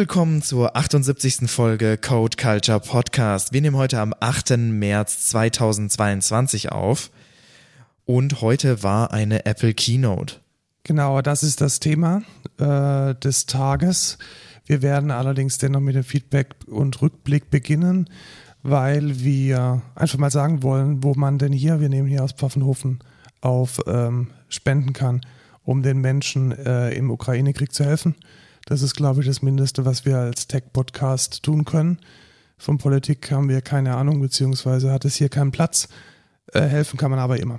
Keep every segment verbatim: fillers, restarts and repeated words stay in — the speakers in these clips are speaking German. willkommen zur achtundsiebzigsten Folge Code Culture Podcast. Wir nehmen heute am achten März zweitausendzweiundzwanzig auf und heute war eine Apple Keynote. Genau, das ist das Thema äh, des Tages. Wir werden allerdings dennoch mit dem Feedback und Rückblick beginnen, weil wir einfach mal sagen wollen, wo man denn hier, wir nehmen hier aus Pfaffenhofen auf, ähm, spenden kann, um den Menschen äh, im Ukraine-Krieg zu helfen. Das ist, glaube ich, das Mindeste, was wir als Tech-Podcast tun können. Von Politik haben wir keine Ahnung, beziehungsweise hat es hier keinen Platz. Äh, helfen kann man aber immer.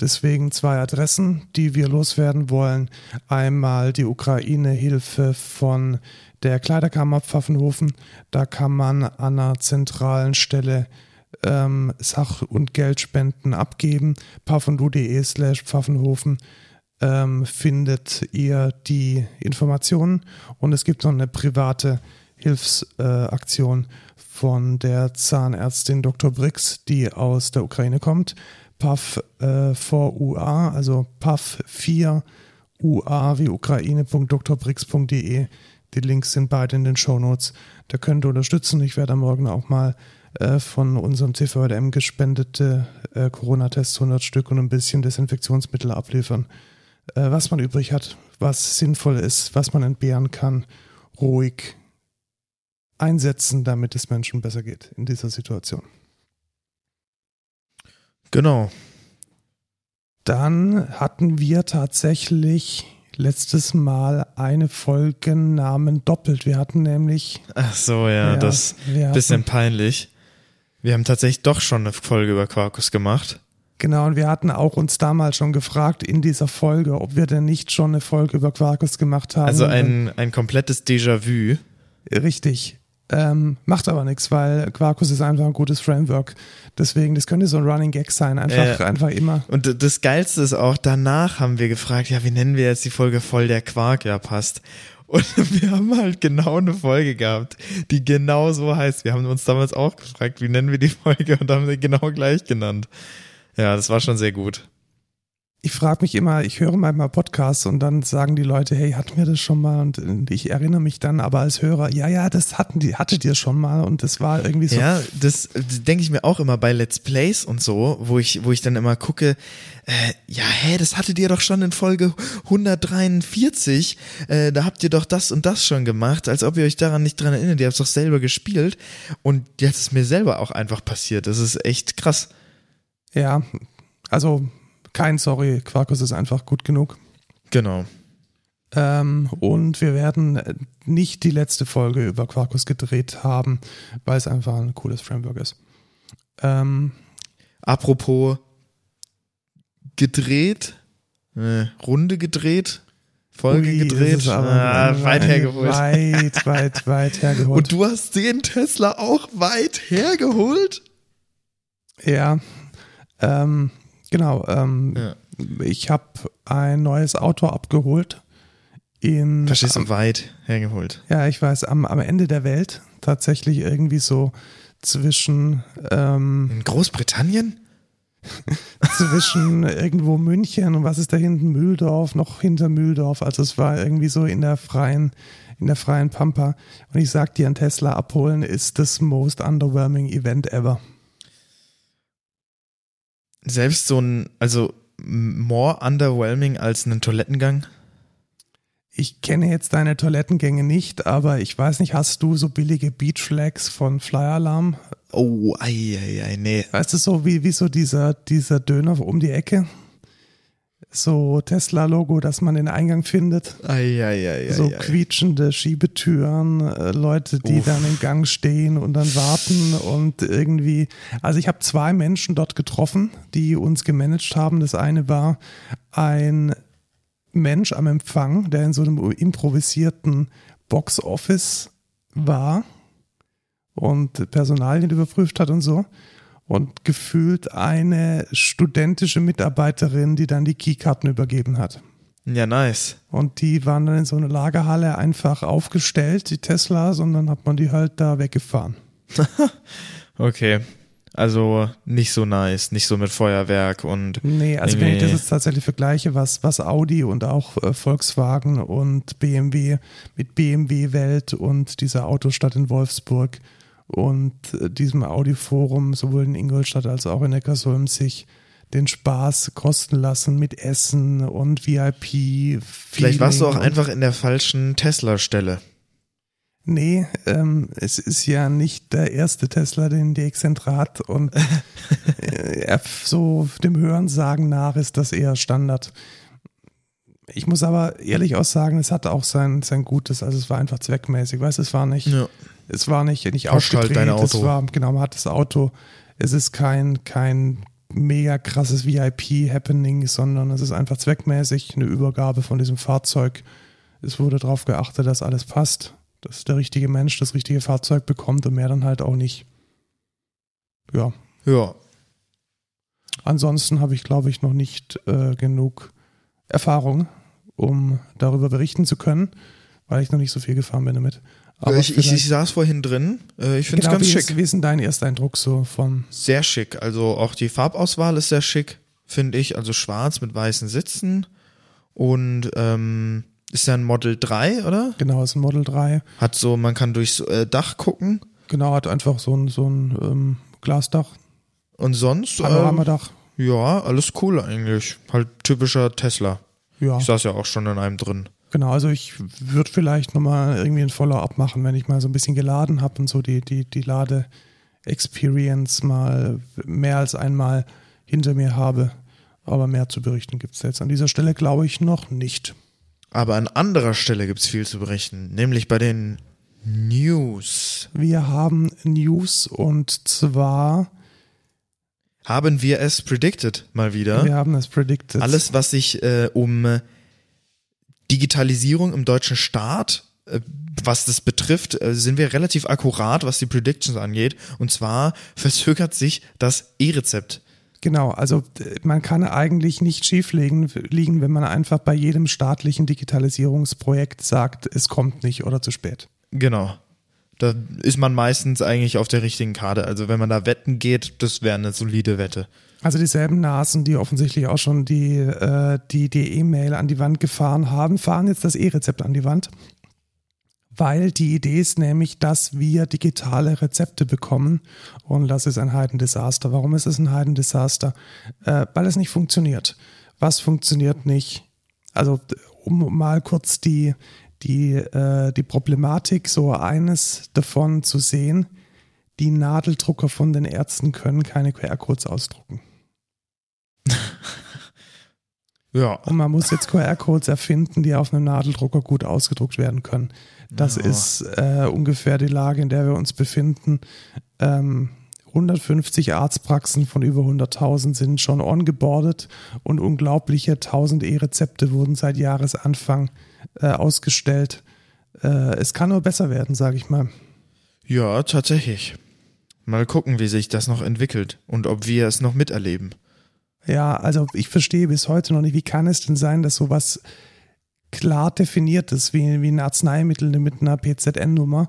Deswegen zwei Adressen, die wir loswerden wollen. Einmal die Ukraine-Hilfe von der Kleiderkammer Pfaffenhofen. Da kann man an einer zentralen Stelle ähm, Sach- und Geldspenden abgeben. pfaffendu.de slash Pfaffenhofen ähm, findet ihr die Informationen. Und es gibt noch eine private Hilfsaktion äh, von der Zahnärztin Doktor Brix, die aus der Ukraine kommt. P A F äh, vier U A, also P A F vier U A wie Ukraine punkt doktor brix punkt de. Die Links sind beide in den Shownotes. Da könnt ihr unterstützen. Ich werde am Morgen auch mal äh, von unserem C V D M gespendete äh, Corona-Tests hundert Stück und ein bisschen Desinfektionsmittel abliefern. Äh, was man übrig hat, was sinnvoll ist, was man entbehren kann, ruhig einsetzen, damit es Menschen besser geht in dieser Situation. Genau. Dann hatten wir tatsächlich letztes Mal eine Folgennamen doppelt. Wir hatten nämlich... Ach so, ja, ja das ist bisschen peinlich. Wir haben tatsächlich doch schon eine Folge über Quarkus gemacht. Genau, und wir hatten auch uns damals schon gefragt in dieser Folge, ob wir denn nicht schon eine Folge über Quarkus gemacht haben. Also ein, ein komplettes Déjà-vu. Richtig. Ähm, macht aber nichts, weil Quarkus ist einfach ein gutes Framework. Deswegen, das könnte so ein Running Gag sein, einfach, äh, einfach immer. Und das Geilste ist auch, danach haben wir gefragt, ja, wie nennen wir jetzt die Folge voll der Quark, ja passt. Und wir haben halt genau eine Folge gehabt, die genau so heißt. Wir haben uns damals auch gefragt, wie nennen wir die Folge und haben sie genau gleich genannt. Ja, das war schon sehr gut. Ich frage mich immer, ich höre manchmal Podcasts und dann sagen die Leute, hey, hatten wir das schon mal? Und ich erinnere mich dann aber als Hörer, ja, ja, das hatten die, hattet ihr schon mal und das war irgendwie so. Ja, das denke ich mir auch immer bei Let's Plays und so, wo ich, wo ich dann immer gucke, äh, ja, hä, das hattet ihr doch schon in Folge hundertdreiundvierzig, äh, da habt ihr doch das und das schon gemacht, als ob ihr euch daran nicht dran erinnert, ihr habt es doch selber gespielt und jetzt ist mir selber auch einfach passiert, das ist echt krass. Ja, also... Kein Sorry, Quarkus ist einfach gut genug. Genau. Ähm, und wir werden nicht die letzte Folge über Quarkus gedreht haben, weil es einfach ein cooles Framework ist. Ähm, Apropos gedreht, äh, Runde gedreht, Folge Ui, gedreht, ah, weit hergeholt. Weit, weit, weit hergeholt. Und du hast den Tesla auch weit hergeholt? Ja, ähm, Genau, ähm, ja. Ich habe ein neues Auto abgeholt. In, Verstehst du, am, weit hergeholt. Ja, ich weiß, am, am Ende der Welt tatsächlich irgendwie so zwischen... Ähm, in Großbritannien? zwischen irgendwo München und was ist da hinten? Mühldorf, noch hinter Mühldorf. Also es war irgendwie so in der freien, in der freien Pampa. Und ich sag dir, ein Tesla abholen ist das most underwhelming Event ever. Selbst so ein, also more underwhelming als einen Toilettengang? Ich kenne jetzt deine Toilettengänge nicht, aber ich weiß nicht, hast du so billige Beach-Flags von Fly Alarm? Oh, ei, ei, ei, nee. Weißt du, so wie, wie so dieser, dieser Döner um die Ecke? So Tesla-Logo, dass man den Eingang findet. Ei, ei, ei, so ei, ei. Quietschende Schiebetüren, äh, Leute, die Uff. dann im Gang stehen und dann warten und irgendwie. Also ich habe zwei Menschen dort getroffen, die uns gemanagt haben. Das eine war ein Mensch am Empfang, der in so einem improvisierten Box-Office war und Personalien überprüft hat und so. Und gefühlt eine studentische Mitarbeiterin, die dann die Keykarten übergeben hat. Ja, nice. Und die waren dann in so eine Lagerhalle einfach aufgestellt, die Teslas, und dann hat man die halt da weggefahren. Okay. Also nicht so nice, nicht so mit Feuerwerk und. Nee, also irgendwie. Wenn ich das jetzt tatsächlich vergleiche, was, was Audi und auch äh, Volkswagen und B M W mit B M W-Welt und dieser Autostadt in Wolfsburg und äh, diesem Audi-Forum, sowohl in Ingolstadt als auch in Neckarsulm, sich den Spaß kosten lassen mit Essen und V I P. Vielleicht warst du auch einfach in der falschen Tesla-Stelle. Nee, ähm, es ist ja nicht der erste Tesla, den die Excentra hat, und äh, so dem Hörensagen nach ist das eher Standard. Ich muss aber ehrlich aus sagen, es hatte auch sein, sein Gutes, also es war einfach zweckmäßig, weißt du, es war nicht, ja. es war nicht, nicht ausgedreht, dein Auto. Es war, genau, man hat das Auto, es ist kein, kein mega krasses V I P-Happening, sondern es ist einfach zweckmäßig eine Übergabe von diesem Fahrzeug. Es wurde darauf geachtet, dass alles passt, dass der richtige Mensch das richtige Fahrzeug bekommt und mehr dann halt auch nicht. Ja. Ja. Ansonsten habe ich, glaube ich, noch nicht äh, genug Erfahrung, um darüber berichten zu können, weil ich noch nicht so viel gefahren bin damit. Aber ich, ich, ich saß vorhin drin. Ich finde es ganz schick. Ist, wie ist denn dein Ersteindruck so von? Sehr schick. Also auch die Farbauswahl ist sehr schick, finde ich. Also schwarz mit weißen Sitzen und ähm, ist ja ein Model drei, oder? Genau, ist ein Model drei. Hat so, man kann durchs äh, Dach gucken. Genau, hat einfach so ein, so ein ähm, Glasdach. Und sonst? Panoramadach. Ähm, ja, alles cool eigentlich. Halt typischer Tesla. Ja. Ich saß ja auch schon in einem drin. Genau, also ich würde vielleicht nochmal irgendwie ein Follow-up machen, wenn ich mal so ein bisschen geladen habe und so die, die, die Lade-Experience mal mehr als einmal hinter mir habe. Aber mehr zu berichten gibt es jetzt an dieser Stelle, glaube ich, noch nicht. Aber an anderer Stelle gibt es viel zu berichten, nämlich bei den News. Wir haben News und zwar... Haben wir es predicted, mal wieder. Wir haben es predicted. Alles, was sich äh, um... Digitalisierung im deutschen Staat, was das betrifft, sind wir relativ akkurat, was die Predictions angeht. Und zwar verzögert sich das E-Rezept. Genau, also man kann eigentlich nicht schief liegen, wenn man einfach bei jedem staatlichen Digitalisierungsprojekt sagt, es kommt nicht oder zu spät. Genau, da ist man meistens eigentlich auf der richtigen Karte. Also wenn man da wetten geht, das wäre eine solide Wette. Also dieselben Nasen, die offensichtlich auch schon die, äh, die, die E-Mail an die Wand gefahren haben, fahren jetzt das E-Rezept an die Wand, weil die Idee ist nämlich, dass wir digitale Rezepte bekommen, und das ist ein Heidendesaster. Warum ist es ein Heidendesaster? Äh, weil es nicht funktioniert. Was funktioniert nicht? Also um mal kurz die, die, äh, die Problematik so eines davon zu sehen: Die Nadeldrucker von den Ärzten können keine Q R-Codes ausdrucken. Ja. Und man muss jetzt Q R-Codes erfinden, die auf einem Nadeldrucker gut ausgedruckt werden können. Das ja. ist äh, ungefähr die Lage, in der wir uns befinden. Ähm, hundertfünfzig Arztpraxen von über hunderttausend sind schon ongeboardet, und unglaubliche tausend E-Rezepte wurden seit Jahresanfang äh, ausgestellt. Äh, es kann nur besser werden, sage ich mal. Ja, tatsächlich. Mal gucken, wie sich das noch entwickelt und ob wir es noch miterleben. Ja, also ich verstehe bis heute noch nicht, wie kann es denn sein, dass sowas klar definiert ist, wie, wie ein Arzneimittel mit einer P Z N-Nummer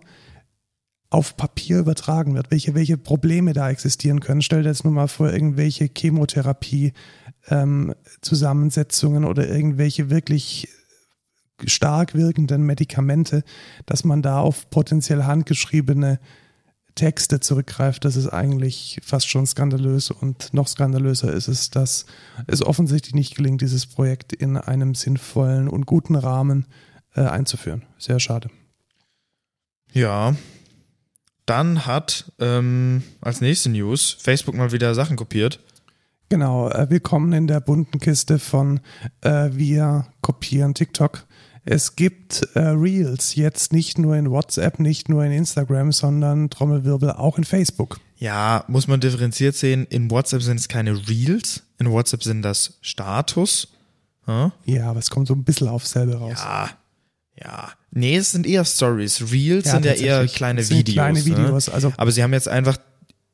auf Papier übertragen wird. Welche, welche Probleme da existieren können. Stell dir jetzt nur mal vor, irgendwelche Chemotherapie-Zusammensetzungen ähm, oder irgendwelche wirklich stark wirkenden Medikamente, dass man da auf potenziell handgeschriebene Texte zurückgreift. Das ist eigentlich fast schon skandalös, und noch skandalöser ist es, dass es offensichtlich nicht gelingt, dieses Projekt in einem sinnvollen und guten Rahmen äh, einzuführen. Sehr schade. Ja, dann hat ähm, als nächste News Facebook mal wieder Sachen kopiert. Genau, äh, willkommen in der bunten Kiste von äh, wir kopieren TikTok. Es gibt äh, Reels jetzt nicht nur in WhatsApp, nicht nur in Instagram, sondern Trommelwirbel auch in Facebook. Ja, muss man differenziert sehen. In WhatsApp sind es keine Reels, in WhatsApp sind das Status. Hm? Ja, aber es kommt so ein bisschen auf selber raus. Ja, ja. Nee, es sind eher Stories. Reels ja, sind ja eher kleine sind Videos. Kleine Videos, ne? Also aber sie haben jetzt einfach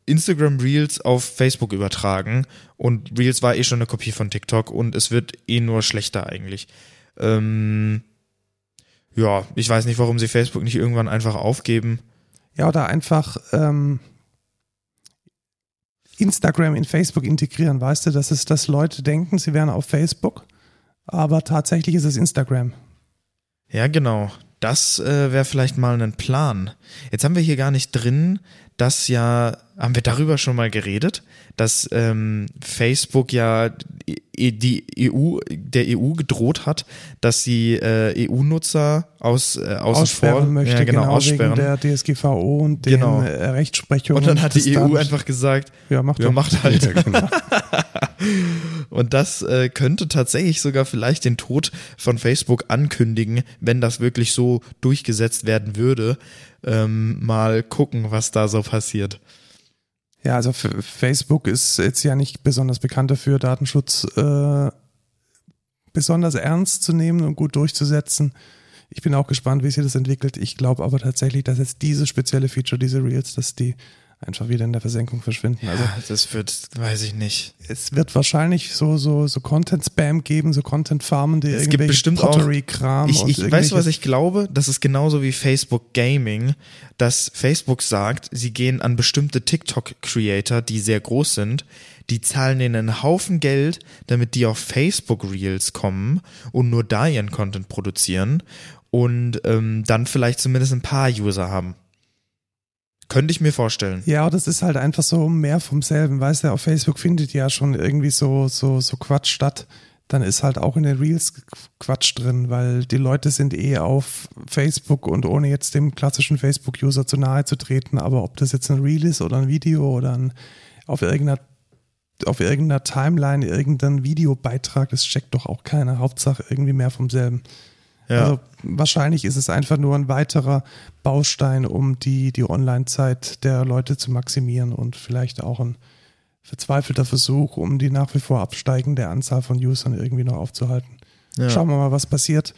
Instagram Reels auf Facebook übertragen, und Reels war eh schon eine Kopie von TikTok, und es wird eh nur schlechter eigentlich. Ähm... Ja, ich weiß nicht, warum sie Facebook nicht irgendwann einfach aufgeben. Ja, oder einfach ähm, Instagram in Facebook integrieren, weißt du, dass es, dass Leute denken, sie wären auf Facebook, aber tatsächlich ist es Instagram. Ja, genau. Das äh, wäre vielleicht mal ein Plan. Jetzt haben wir hier gar nicht drin, dass ja, haben wir darüber schon mal geredet, dass ähm, Facebook ja die E U, der E U gedroht hat, dass sie äh, E U-Nutzer aus, äh, aussperren vor, möchte, ja, genau, genau aussperren. Wegen der D S G V O und den genau. äh, Rechtsprechung. Und dann hat die E U einfach gesagt, ja, macht, ja, macht halt. Ja, genau. Und das äh, könnte tatsächlich sogar vielleicht den Tod von Facebook ankündigen, wenn das wirklich so durchgesetzt werden würde. Ähm, mal gucken, was da so passiert. Ja, also Facebook ist jetzt ja nicht besonders bekannt dafür, Datenschutz äh, besonders ernst zu nehmen und gut durchzusetzen. Ich bin auch gespannt, wie sich das entwickelt. Ich glaube aber tatsächlich, dass jetzt dieses spezielle Feature, diese Reels, dass die einfach wieder in der Versenkung verschwinden. Ja, also das wird, weiß ich nicht. Es wird wahrscheinlich so, so, so Content-Spam geben, so Content-Farmen, die irgendwelche Pottery-Kram. Ich, ich weiß, was ich glaube? Das ist genauso wie Facebook Gaming, dass Facebook sagt, sie gehen an bestimmte TikTok-Creator, die sehr groß sind, die zahlen denen einen Haufen Geld, damit die auf Facebook-Reels kommen und nur da ihren Content produzieren und ähm, dann vielleicht zumindest ein paar User haben. Könnte ich mir vorstellen. Ja, das ist halt einfach so mehr vom selben. Weißt du, auf Facebook findet ja schon irgendwie so, so, so Quatsch statt. Dann ist halt auch in den Reels Quatsch drin, weil die Leute sind eh auf Facebook und ohne jetzt dem klassischen Facebook-User zu nahe zu treten. Aber ob das jetzt ein Reel ist oder ein Video oder ein, auf irgendeiner, auf irgendeiner Timeline irgendein Videobeitrag, das checkt doch auch keiner. Hauptsache irgendwie mehr vom selben. Ja. Also wahrscheinlich ist es einfach nur ein weiterer Baustein, um die, die Online-Zeit der Leute zu maximieren und vielleicht auch ein verzweifelter Versuch, um die nach wie vor absteigende Anzahl von Usern irgendwie noch aufzuhalten. Ja. Schauen wir mal, was passiert.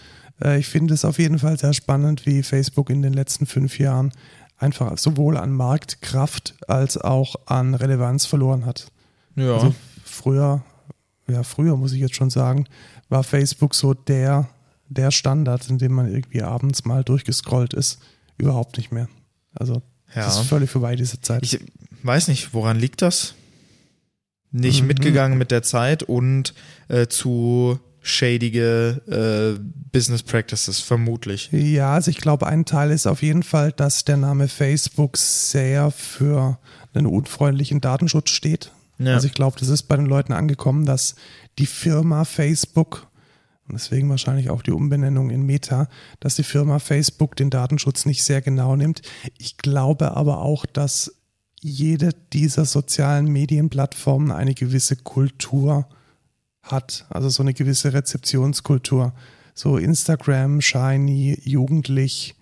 Ich finde es auf jeden Fall sehr spannend, wie Facebook in den letzten fünf Jahren einfach sowohl an Marktkraft als auch an Relevanz verloren hat. Ja. Also früher, ja früher muss ich jetzt schon sagen, war Facebook so der... der Standard, in dem man irgendwie abends mal durchgescrollt ist, überhaupt nicht mehr. Also ja. Das ist völlig vorbei, diese Zeit. Ich weiß nicht, woran liegt das? Nicht mhm. mitgegangen mit der Zeit und äh, zu schädige äh, Business Practices, vermutlich. Ja, also ich glaube, ein Teil ist auf jeden Fall, dass der Name Facebook sehr für einen unfreundlichen Datenschutz steht. Ja. Also ich glaube, das ist bei den Leuten angekommen, dass die Firma Facebook und deswegen wahrscheinlich auch die Umbenennung in Meta, dass die Firma Facebook den Datenschutz nicht sehr genau nimmt. Ich glaube aber auch, dass jede dieser sozialen Medienplattformen eine gewisse Kultur hat, also so eine gewisse Rezeptionskultur. So Instagram, shiny, jugendlich,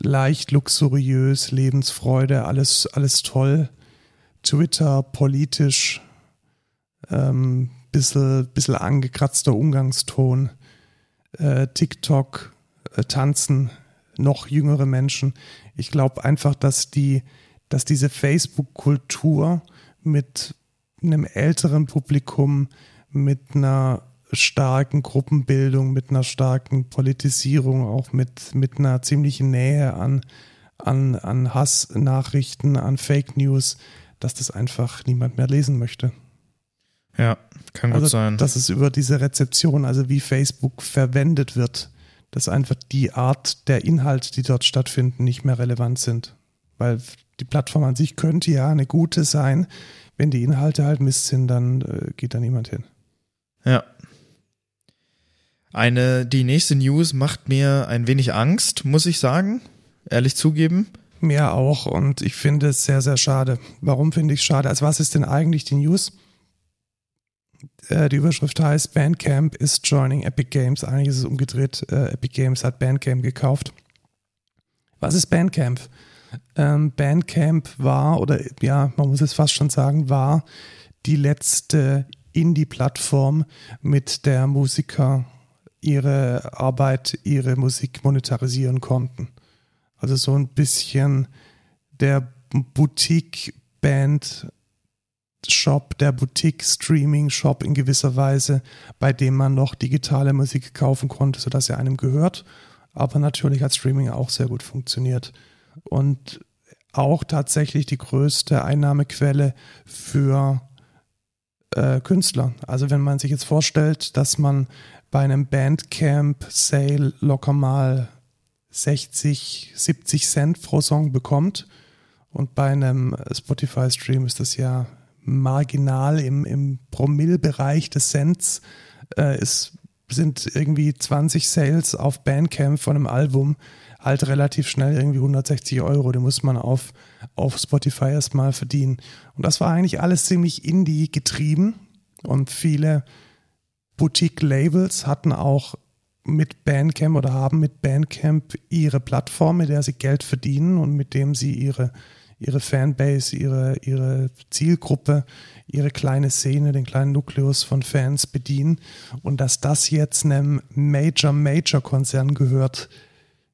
leicht luxuriös, Lebensfreude, alles, alles toll. Twitter, politisch, ähm, Bisschen, bisschen angekratzter Umgangston, äh, TikTok, äh, Tanzen, noch jüngere Menschen. Ich glaube einfach, dass die, dass diese Facebook-Kultur mit einem älteren Publikum, mit einer starken Gruppenbildung, mit einer starken Politisierung, auch mit, mit einer ziemlichen Nähe an, an, an Hassnachrichten, an Fake News, dass das einfach niemand mehr lesen möchte. Ja, kann also gut sein. Dass es über diese Rezeption, also wie Facebook verwendet wird, dass einfach die Art der Inhalte, die dort stattfinden, nicht mehr relevant sind. Weil die Plattform an sich könnte ja eine gute sein. Wenn die Inhalte halt Mist sind, dann äh, geht da niemand hin. Ja. Eine, die nächste News macht mir ein wenig Angst, muss ich sagen. Ehrlich zugeben. Mir auch. Und ich finde es sehr, sehr schade. Warum finde ich schade? Also was ist denn eigentlich die News? Die Überschrift heißt, Bandcamp is joining Epic Games. Eigentlich ist es umgedreht. Äh, Epic Games hat Bandcamp gekauft. Was ist Bandcamp? Ähm, Bandcamp war, oder ja, man muss es fast schon sagen, war die letzte Indie-Plattform, mit der Musiker ihre Arbeit, ihre Musik monetarisieren konnten. Also so ein bisschen der Boutique-Band- Shop, der Boutique-Streaming-Shop in gewisser Weise, bei dem man noch digitale Musik kaufen konnte, sodass er einem gehört, aber natürlich hat Streaming auch sehr gut funktioniert. Und auch tatsächlich die größte Einnahmequelle für äh, Künstler. Also wenn man sich jetzt vorstellt, dass man bei einem Bandcamp-Sale locker mal sechzig, siebzig Cent pro Song bekommt und bei einem Spotify-Stream ist das ja marginal im, im Promille-Bereich des Cents, äh, ist, sind irgendwie zwanzig Sales auf Bandcamp von einem Album halt relativ schnell irgendwie hundertsechzig Euro, die muss man auf, auf Spotify erstmal verdienen. Und das war eigentlich alles ziemlich Indie getrieben und viele Boutique-Labels hatten auch mit Bandcamp oder haben mit Bandcamp ihre Plattform, mit der sie Geld verdienen und mit dem sie ihre, ihre Fanbase, ihre, ihre Zielgruppe, ihre kleine Szene, den kleinen Nukleus von Fans bedienen. Und dass das jetzt einem Major, Major-Konzern gehört,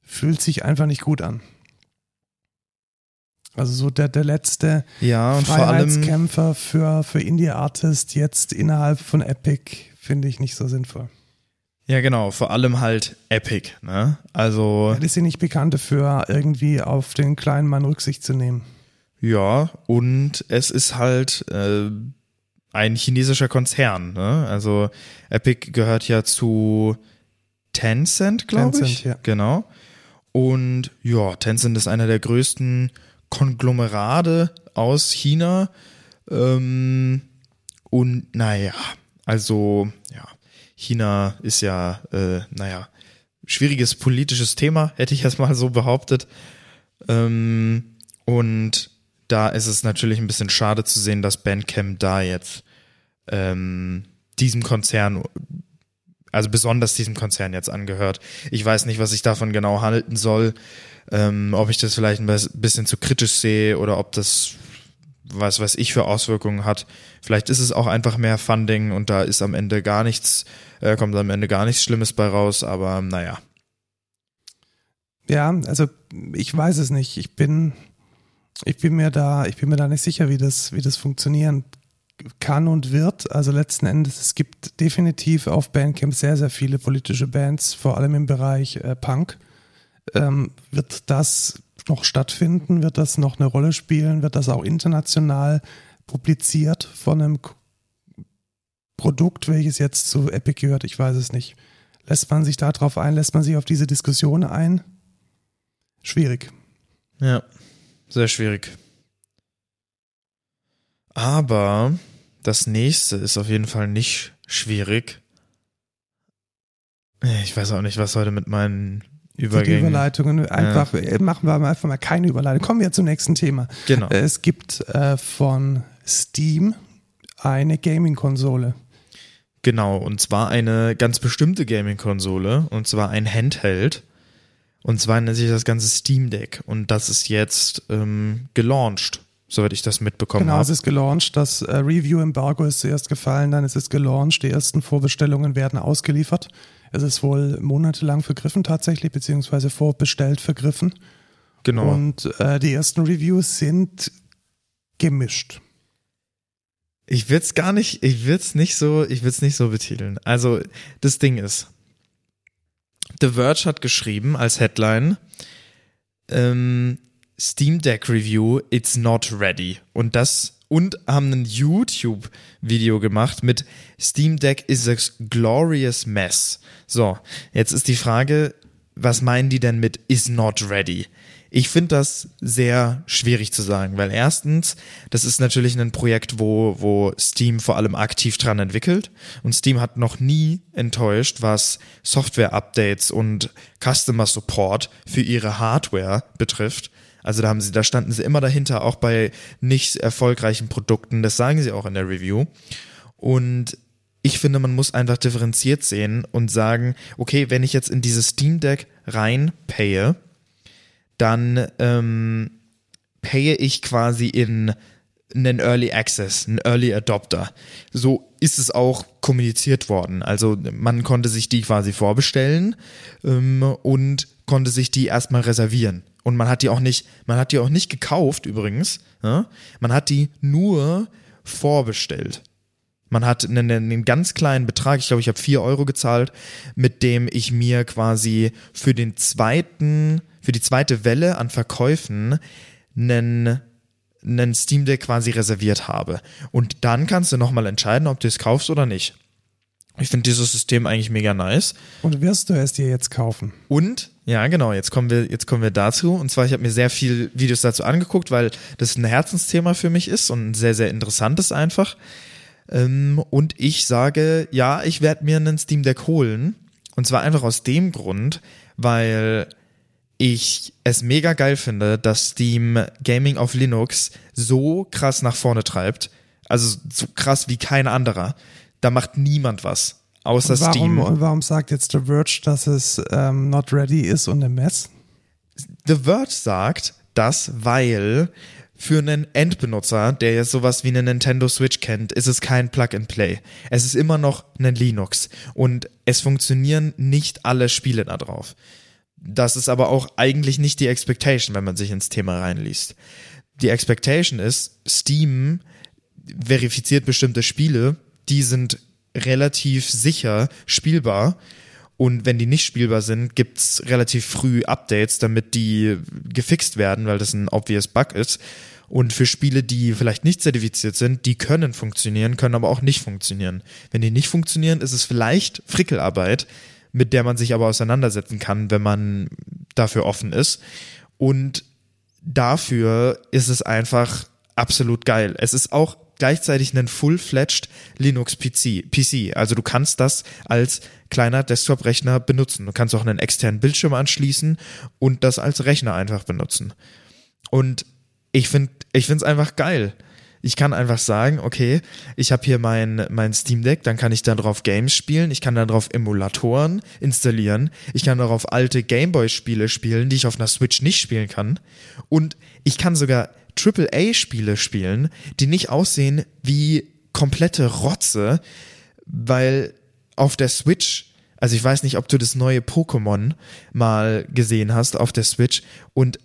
fühlt sich einfach nicht gut an. Also so der, der letzte ja, und Freiheitskämpfer vor allem für, für Indie-Artist jetzt innerhalb von Epic finde ich nicht so sinnvoll. Ja, genau, vor allem halt Epic, ne? Also. Ja, die sind nicht bekannt dafür, irgendwie auf den kleinen Mann Rücksicht zu nehmen. Ja, und es ist halt äh, ein chinesischer Konzern, ne? Also Epic gehört ja zu Tencent, glaube ich. Tencent, ja. Genau. Und ja, Tencent ist einer der größten Konglomerate aus China. Ähm, und naja, also, ja. China ist ja, äh, naja, schwieriges politisches Thema, hätte ich erstmal so behauptet. Ähm, und da ist es natürlich ein bisschen schade zu sehen, dass Bandcamp da jetzt ähm, diesem Konzern, also besonders diesem Konzern jetzt angehört. Ich weiß nicht, was ich davon genau halten soll, ähm, ob ich das vielleicht ein bisschen zu kritisch sehe oder ob das was weiß ich für Auswirkungen hat. Vielleicht ist es auch einfach mehr Funding und da ist am Ende gar nichts, äh, kommt am Ende gar nichts Schlimmes bei raus, aber naja. Ja, also ich weiß es nicht. Ich bin, ich bin mir da, ich bin mir da nicht sicher, wie das, wie das funktionieren kann und wird. Also letzten Endes, es gibt definitiv auf Bandcamp sehr, sehr viele politische Bands, vor allem im Bereich äh, Punk. Ähm, wird das noch stattfinden? Wird das noch eine Rolle spielen? Wird das auch international publiziert von einem K- Produkt, welches jetzt zu Epic gehört? Ich weiß es nicht. Lässt man sich darauf ein? Lässt man sich auf diese Diskussion ein? Schwierig. Ja, sehr schwierig. Aber das nächste ist auf jeden Fall nicht schwierig. Ich weiß auch nicht, was heute mit meinen Übergänge. Die Überleitungen, einfach, ja. Machen wir einfach mal keine Überleitung. Kommen wir zum nächsten Thema. Genau. Es gibt äh, von Steam eine Gaming-Konsole. Genau, und zwar eine ganz bestimmte Gaming-Konsole, und zwar ein Handheld. Und zwar nennt sich das ganze Steam Deck. Und das ist jetzt ähm, gelauncht, soweit ich das mitbekommen habe. Genau, es ist gelauncht. Das äh, Review-Embargo ist zuerst gefallen, dann ist es gelauncht. Die ersten Vorbestellungen werden ausgeliefert. Es ist wohl monatelang vergriffen tatsächlich, beziehungsweise vorbestellt vergriffen. Genau. Und äh, die ersten Reviews sind gemischt. Ich würde es gar nicht, ich würde es nicht so, ich würde es nicht so betiteln. Also das Ding ist, The Verge hat geschrieben als Headline, ähm, Steam Deck Review, it's not ready. Und das Und haben ein YouTube-Video gemacht mit Steam Deck is a glorious mess. So, jetzt ist die Frage, was meinen die denn mit is not ready? Ich finde das sehr schwierig zu sagen, weil erstens, das ist natürlich ein Projekt, wo, wo Steam vor allem aktiv dran entwickelt und Steam hat noch nie enttäuscht, was Software-Updates und Customer-Support für ihre Hardware betrifft. Also da haben sie, da standen sie immer dahinter, auch bei nicht erfolgreichen Produkten. Das sagen sie auch in der Review. Und ich finde, man muss einfach differenziert sehen und sagen, okay, wenn ich jetzt in dieses Steam Deck reinpaye, dann ähm, paye ich quasi in einen Early Access, einen Early Adopter. So ist es auch kommuniziert worden. Also man konnte sich die quasi vorbestellen ähm, und konnte sich die erstmal reservieren. Und man hat die auch nicht, man hat die auch nicht gekauft übrigens, ja? Man hat die nur vorbestellt. Man hat einen, einen ganz kleinen Betrag, ich glaube, ich habe vier Euro gezahlt, mit dem ich mir quasi für den zweiten, für die zweite Welle an Verkäufen einen, einen Steam Deck quasi reserviert habe. Und dann kannst du nochmal entscheiden, ob du es kaufst oder nicht. Ich finde dieses System eigentlich mega nice. Und wirst du es dir jetzt kaufen? Und, ja genau, jetzt kommen wir, jetzt kommen wir dazu. Und zwar, ich habe mir sehr viele Videos dazu angeguckt, weil das ein Herzensthema für mich ist und ein sehr, sehr interessantes einfach. Und ich sage, ja, ich werde mir einen Steam Deck holen. Und zwar einfach aus dem Grund, weil ich es mega geil finde, dass Steam Gaming auf Linux so krass nach vorne treibt. Also so krass wie kein anderer. Da macht niemand was, außer und warum, Steam. Und warum sagt jetzt The Verge, dass es ähm, not ready ist und eine Mess? The Verge sagt das, weil für einen Endbenutzer, der jetzt sowas wie eine Nintendo Switch kennt, ist es kein Plug-and-Play. Es ist immer noch ein Linux und es funktionieren nicht alle Spiele da drauf. Das ist aber auch eigentlich nicht die Expectation, wenn man sich ins Thema reinliest. Die Expectation ist, Steam verifiziert bestimmte Spiele, die sind relativ sicher spielbar. Und wenn die nicht spielbar sind, gibt's relativ früh Updates, damit die gefixt werden, weil das ein obvious Bug ist. Und für Spiele, die vielleicht nicht zertifiziert sind, die können funktionieren, können aber auch nicht funktionieren. Wenn die nicht funktionieren, ist es vielleicht Frickelarbeit, mit der man sich aber auseinandersetzen kann, wenn man dafür offen ist. Und dafür ist es einfach absolut geil. Es ist auch gleichzeitig einen full-fledged Linux P C. Also du kannst das als kleiner Desktop-Rechner benutzen. Du kannst auch einen externen Bildschirm anschließen und das als Rechner einfach benutzen. Und ich finde ich finde es einfach geil. Ich kann einfach sagen, okay, ich habe hier mein, mein Steam Deck, dann kann ich da drauf Games spielen, ich kann da drauf Emulatoren installieren, ich kann darauf alte Gameboy-Spiele spielen, die ich auf einer Switch nicht spielen kann. Und ich kann sogar Triple A Spiele spielen, die nicht aussehen wie komplette Rotze, weil auf der Switch, also ich weiß nicht, ob du das neue Pokémon mal gesehen hast auf der Switch und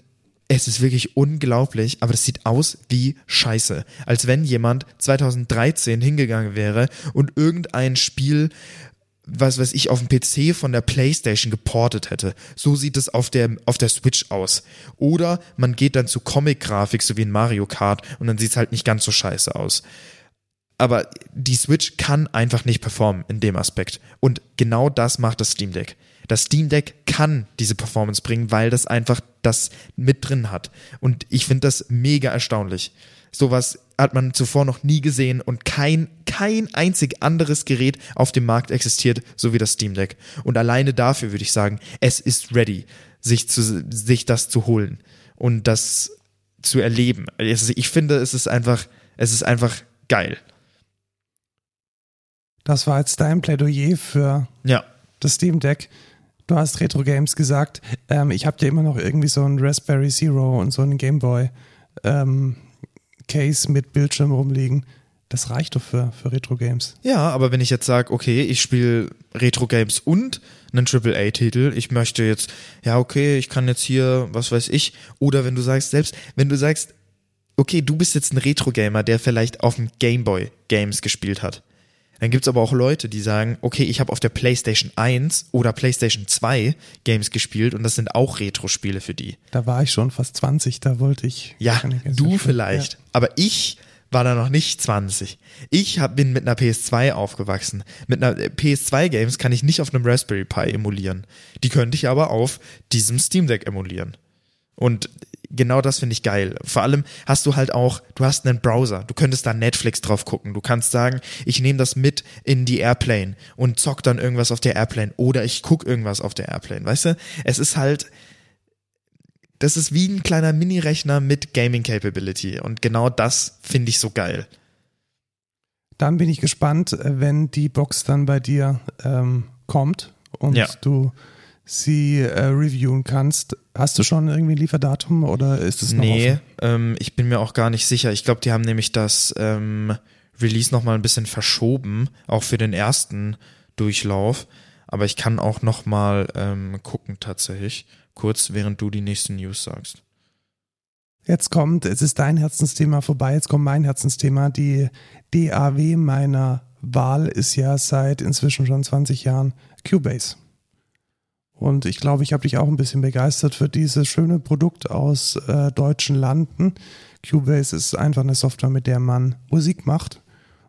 es ist wirklich unglaublich, aber das sieht aus wie Scheiße. Als wenn jemand zweitausenddreizehn hingegangen wäre und irgendein Spiel, was weiß ich, auf dem P C von der PlayStation geportet hätte. So sieht es auf der, auf der Switch aus. Oder man geht dann zu Comic-Grafik, so wie in Mario Kart, und dann sieht es halt nicht ganz so scheiße aus. Aber die Switch kann einfach nicht performen in dem Aspekt. Und genau das macht das Steam Deck. Das Steam Deck kann diese Performance bringen, weil das einfach das mit drin hat. Und ich finde das mega erstaunlich. Sowas hat man zuvor noch nie gesehen und kein, kein einzig anderes Gerät auf dem Markt existiert, so wie das Steam Deck. Und alleine dafür würde ich sagen, es ist ready, sich, zu, sich das zu holen und das zu erleben. Also ich finde, es ist einfach, es ist einfach geil. Das war jetzt dein Plädoyer für ja. das Steam Deck. Du hast Retro Games gesagt. Ähm, ich habe dir immer noch irgendwie so ein Raspberry Zero und so einen Gameboy ähm, Case mit Bildschirm rumliegen. Das reicht doch für, für Retro-Games. Ja, aber wenn ich jetzt sage, okay, ich spiele Retro-Games und einen Triple A Titel, ich möchte jetzt, ja okay, ich kann jetzt hier, was weiß ich, oder wenn du sagst, selbst wenn du sagst, okay, du bist jetzt ein Retro-Gamer, der vielleicht auf dem Gameboy Games gespielt hat, dann gibt es aber auch Leute, die sagen, okay, ich habe auf der PlayStation eins oder PlayStation zwei Games gespielt und das sind auch Retro-Spiele für die. Da war ich schon fast zwanzig, da wollte ich. Ja, du vielleicht, ja. Aber ich war da noch nicht zwanzig. Ich hab, bin mit einer P S zwei aufgewachsen. Mit einer P S zwei Games kann ich nicht auf einem Raspberry Pi emulieren. Die könnte ich aber auf diesem Steam Deck emulieren. Und genau das finde ich geil. Vor allem hast du halt auch, du hast einen Browser, du könntest da Netflix drauf gucken, du kannst sagen, ich nehme das mit in die Airplane und zock dann irgendwas auf der Airplane oder ich gucke irgendwas auf der Airplane, weißt du? Es ist halt, das ist wie ein kleiner Mini-Rechner mit Gaming-Capability und genau das finde ich so geil. Dann bin ich gespannt, wenn die Box dann bei dir ähm, kommt und ja. du sie äh, reviewen kannst. Hast du schon irgendwie ein Lieferdatum oder ist es noch nee, offen? Nee, ähm, ich bin mir auch gar nicht sicher. Ich glaube, die haben nämlich das ähm, Release nochmal ein bisschen verschoben, auch für den ersten Durchlauf. Aber ich kann auch nochmal ähm, gucken tatsächlich, kurz, während du die nächsten News sagst. Jetzt kommt, es ist dein Herzensthema vorbei, jetzt kommt mein Herzensthema. Die D A W meiner Wahl ist ja seit inzwischen schon zwanzig Jahren Cubase. Und ich glaube, ich habe dich auch ein bisschen begeistert für dieses schöne Produkt aus äh, deutschen Landen. Cubase ist einfach eine Software, mit der man Musik macht.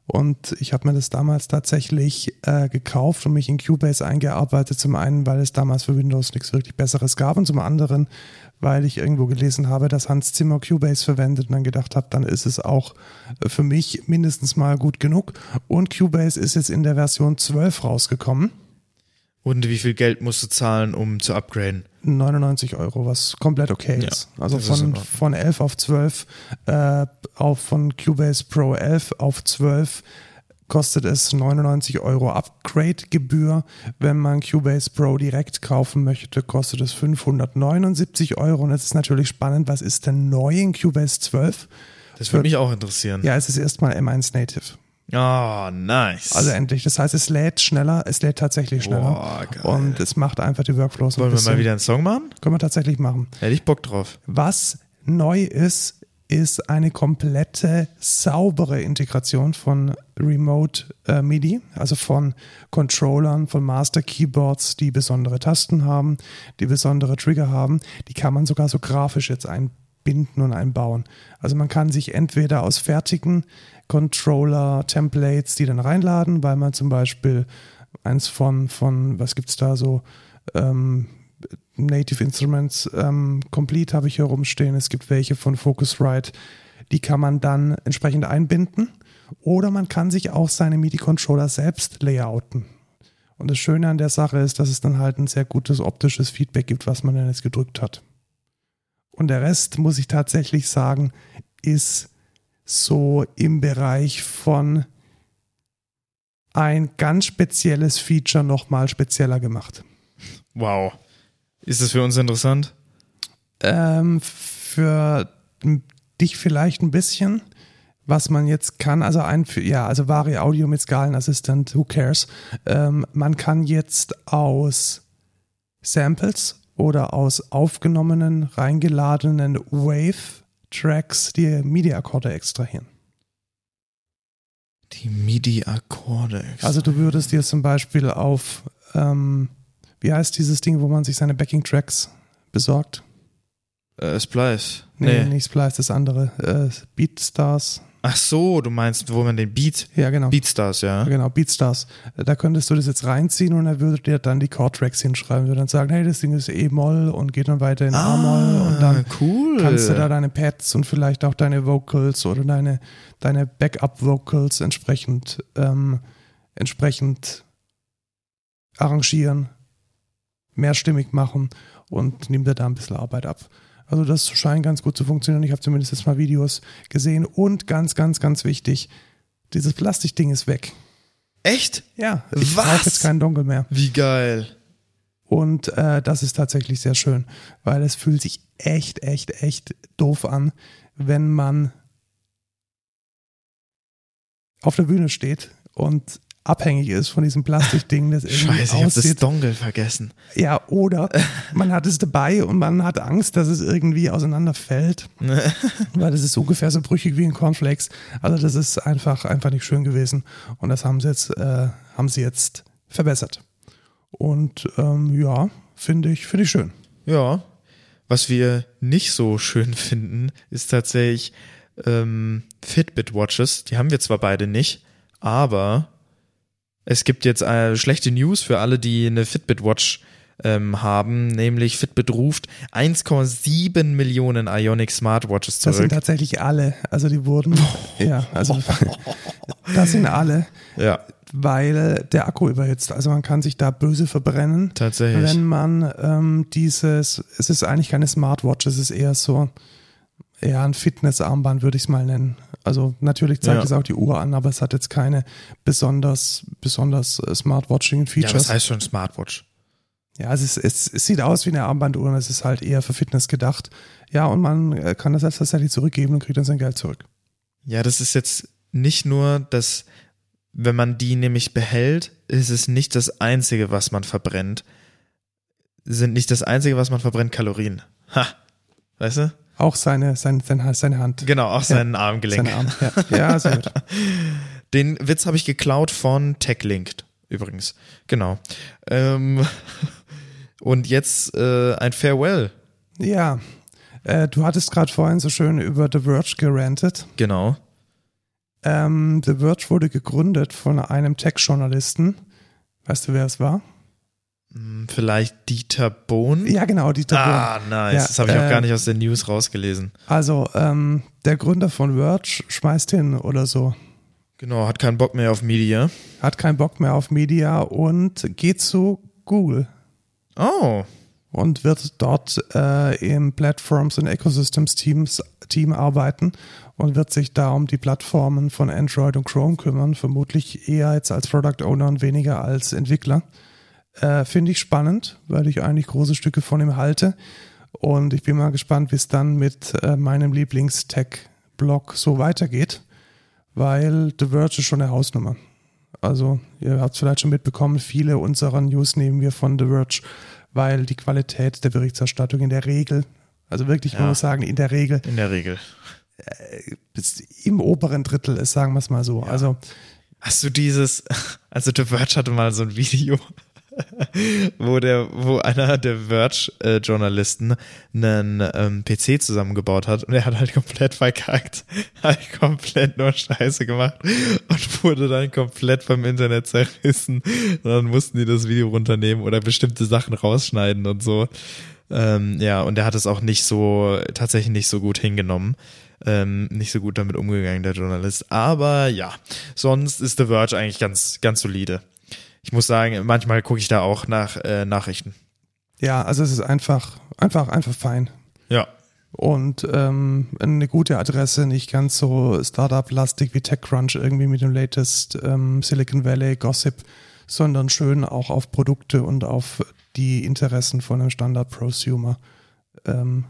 Und ich habe mir das damals tatsächlich äh, gekauft und mich in Cubase eingearbeitet. Zum einen, weil es damals für Windows nichts wirklich Besseres gab und zum anderen, weil ich irgendwo gelesen habe, dass Hans Zimmer Cubase verwendet und dann gedacht habe, dann ist es auch für mich mindestens mal gut genug. Und Cubase ist jetzt in der Version zwölf rausgekommen. Und wie viel Geld musst du zahlen, um zu upgraden? neunundneunzig Euro, was komplett okay ist. Ja, also von, ist von elf auf zwölf, äh, auf von Cubase Pro elf auf zwölf kostet es neunundneunzig Euro Upgrade-Gebühr. Wenn man Cubase Pro direkt kaufen möchte, kostet es fünfhundertneunundsiebzig Euro. Und es ist natürlich spannend, was ist denn neu in Cubase zwölf? Das würde mich auch interessieren. Ja, es ist erstmal M eins Native. Oh, nice. Also endlich. Das heißt, es lädt schneller. Es lädt tatsächlich schneller. Oh, und es macht einfach die Workflows. Wollen ein bisschen. wir mal wieder einen Song machen? Können wir tatsächlich machen. Hätte ich Bock drauf. Was neu ist, ist eine komplette saubere Integration von Remote äh, MIDI, also von Controllern, von Master Keyboards, die besondere Tasten haben, die besondere Trigger haben. Die kann man sogar so grafisch jetzt einbinden und einbauen. Also man kann sich entweder aus fertigen Controller-Templates, die dann reinladen, weil man zum Beispiel eins von, von was gibt's da so, ähm, Native Instruments ähm, Complete habe ich hier rumstehen. Es gibt welche von Focusrite, die kann man dann entsprechend einbinden. Oder man kann sich auch seine MIDI-Controller selbst layouten. Und das Schöne an der Sache ist, dass es dann halt ein sehr gutes optisches Feedback gibt, was man dann jetzt gedrückt hat. Und der Rest, muss ich tatsächlich sagen, ist so im Bereich von ein ganz spezielles Feature nochmal spezieller gemacht. Wow. Ist das für uns interessant? Ähm, für dich vielleicht ein bisschen, was man jetzt kann. Also ein, ja, also Vari Audio mit Skalenassistent, who cares? Ähm, man kann jetzt aus Samples oder aus aufgenommenen, reingeladenen Wave Tracks die MIDI-Akkorde extrahieren. Die MIDI-Akkorde extrahieren. Also du würdest dir zum Beispiel auf, ähm, wie heißt dieses Ding, wo man sich seine Backing-Tracks besorgt? Äh, Splice. Nee, nee, nicht Splice, das andere. Äh, Beatstars. Ach so, du meinst, wo man den Beat... Ja, genau. Beatstars, ja. Genau, Beatstars. Da könntest du das jetzt reinziehen und er würde dir dann die Chord-Tracks hinschreiben. Würde dann sagen, hey, das Ding ist E-Moll und geht dann weiter in ah, A-Moll. Und dann cool. kannst du da deine Pads und vielleicht auch deine Vocals oder deine, deine Backup-Vocals entsprechend, ähm, entsprechend arrangieren, mehrstimmig machen und nimmt dir da ein bisschen Arbeit ab. Also das scheint ganz gut zu funktionieren. Ich habe zumindest jetzt mal Videos gesehen. Und ganz, ganz, ganz wichtig, dieses Plastikding ist weg. Echt? Ja. Ich brauche jetzt keinen Dongle mehr. Wie geil. Und äh, das ist tatsächlich sehr schön, weil es fühlt sich echt, echt, echt doof an, wenn man auf der Bühne steht und abhängig ist von diesem Plastikding, das irgendwie aussieht. Scheiße, ich hab das Dongle vergessen. Ja, oder man hat es dabei und man hat Angst, dass es irgendwie auseinanderfällt, weil das ist ungefähr so brüchig wie ein Cornflakes. Also das ist einfach, einfach nicht schön gewesen und das haben sie jetzt, äh, haben sie jetzt verbessert. Und ähm, ja, finde ich, finde ich schön. Ja, was wir nicht so schön finden, ist tatsächlich ähm, Fitbit-Watches. Die haben wir zwar beide nicht, aber es gibt jetzt äh, schlechte News für alle, die eine Fitbit-Watch ähm, haben, nämlich Fitbit ruft eins Komma sieben Millionen Ionic Smartwatches zurück. Das sind tatsächlich alle, also die wurden, ja, also das sind alle, ja. Weil der Akku überhitzt, also man kann sich da böse verbrennen. Tatsächlich. Wenn man ähm, dieses, es ist eigentlich keine Smartwatch, es ist eher so, ja, ein Fitnessarmband würde ich es mal nennen. Also natürlich zeigt es ja auch die Uhr an, aber es hat jetzt keine besonders, besonders Smartwatching-Features. Ja, was heißt schon Smartwatch? Ja, es, ist, es, es sieht aus wie eine Armbanduhr und es ist halt eher für Fitness gedacht. Ja, und man kann das jetzt tatsächlich zurückgeben und kriegt dann sein Geld zurück. Ja, das ist jetzt nicht nur, dass wenn man die nämlich behält, ist es nicht das Einzige, was man verbrennt. Sind nicht das Einzige, was man verbrennt, Kalorien. Ha, weißt du? Auch seine, seine, seine Hand. Genau, auch seinen ja, Armgelenk. Seine Arm, ja. ja, sehr gut. Den Witz habe ich geklaut von TechLinked übrigens. Genau. Ähm, Und jetzt äh, ein Farewell. Ja, äh, du hattest gerade vorhin so schön über The Verge gerantet. Genau. Ähm, The Verge wurde gegründet von einem Tech-Journalisten. Weißt du, wer es war? Vielleicht Dieter Bohn? Ja, genau, Dieter ah, Bohn. Ah, nice. Ja, das habe ich äh, auch gar nicht aus den News rausgelesen. Also, ähm, der Gründer von Verge schmeißt hin oder so. Genau, hat keinen Bock mehr auf Media. Hat keinen Bock mehr auf Media und geht zu Google. Oh. Und wird dort äh, im Platforms- und Ecosystems-Team arbeiten und wird sich da um die Plattformen von Android und Chrome kümmern. Vermutlich eher jetzt als Product Owner und weniger als Entwickler. Äh, finde ich spannend, weil ich eigentlich große Stücke von ihm halte. Und ich bin mal gespannt, wie es dann mit äh, meinem Lieblings-Tech-Blog so weitergeht, weil The Verge ist schon eine Hausnummer. Also ihr habt es vielleicht schon mitbekommen, viele unserer News nehmen wir von The Verge, weil die Qualität der Berichterstattung in der Regel, also wirklich, ja, man muss sagen, in der Regel. In der Regel. Äh, bis im oberen Drittel ist, sagen wir es mal so. Ja. Also, hast du dieses, also The Verge hatte mal so ein Video, wo der, wo einer der Verge-Journalisten äh, einen ähm, P C zusammengebaut hat und er hat halt komplett verkackt, hat komplett nur Scheiße gemacht und wurde dann komplett vom Internet zerrissen. Und dann mussten die das Video runternehmen oder bestimmte Sachen rausschneiden und so. Ähm, ja, und er hat es auch nicht so, tatsächlich nicht so gut hingenommen. Ähm, nicht so gut damit umgegangen, der Journalist. Aber ja, sonst ist The Verge eigentlich ganz, ganz solide. Ich muss sagen, manchmal gucke ich da auch nach äh, Nachrichten. Ja, also es ist einfach, einfach, einfach fein. Ja. Und ähm, eine gute Adresse, nicht ganz so Startup-lastig wie TechCrunch irgendwie mit dem latest ähm, Silicon Valley Gossip, sondern schön auch auf Produkte und auf die Interessen von einem Standard-Prosumer ähm,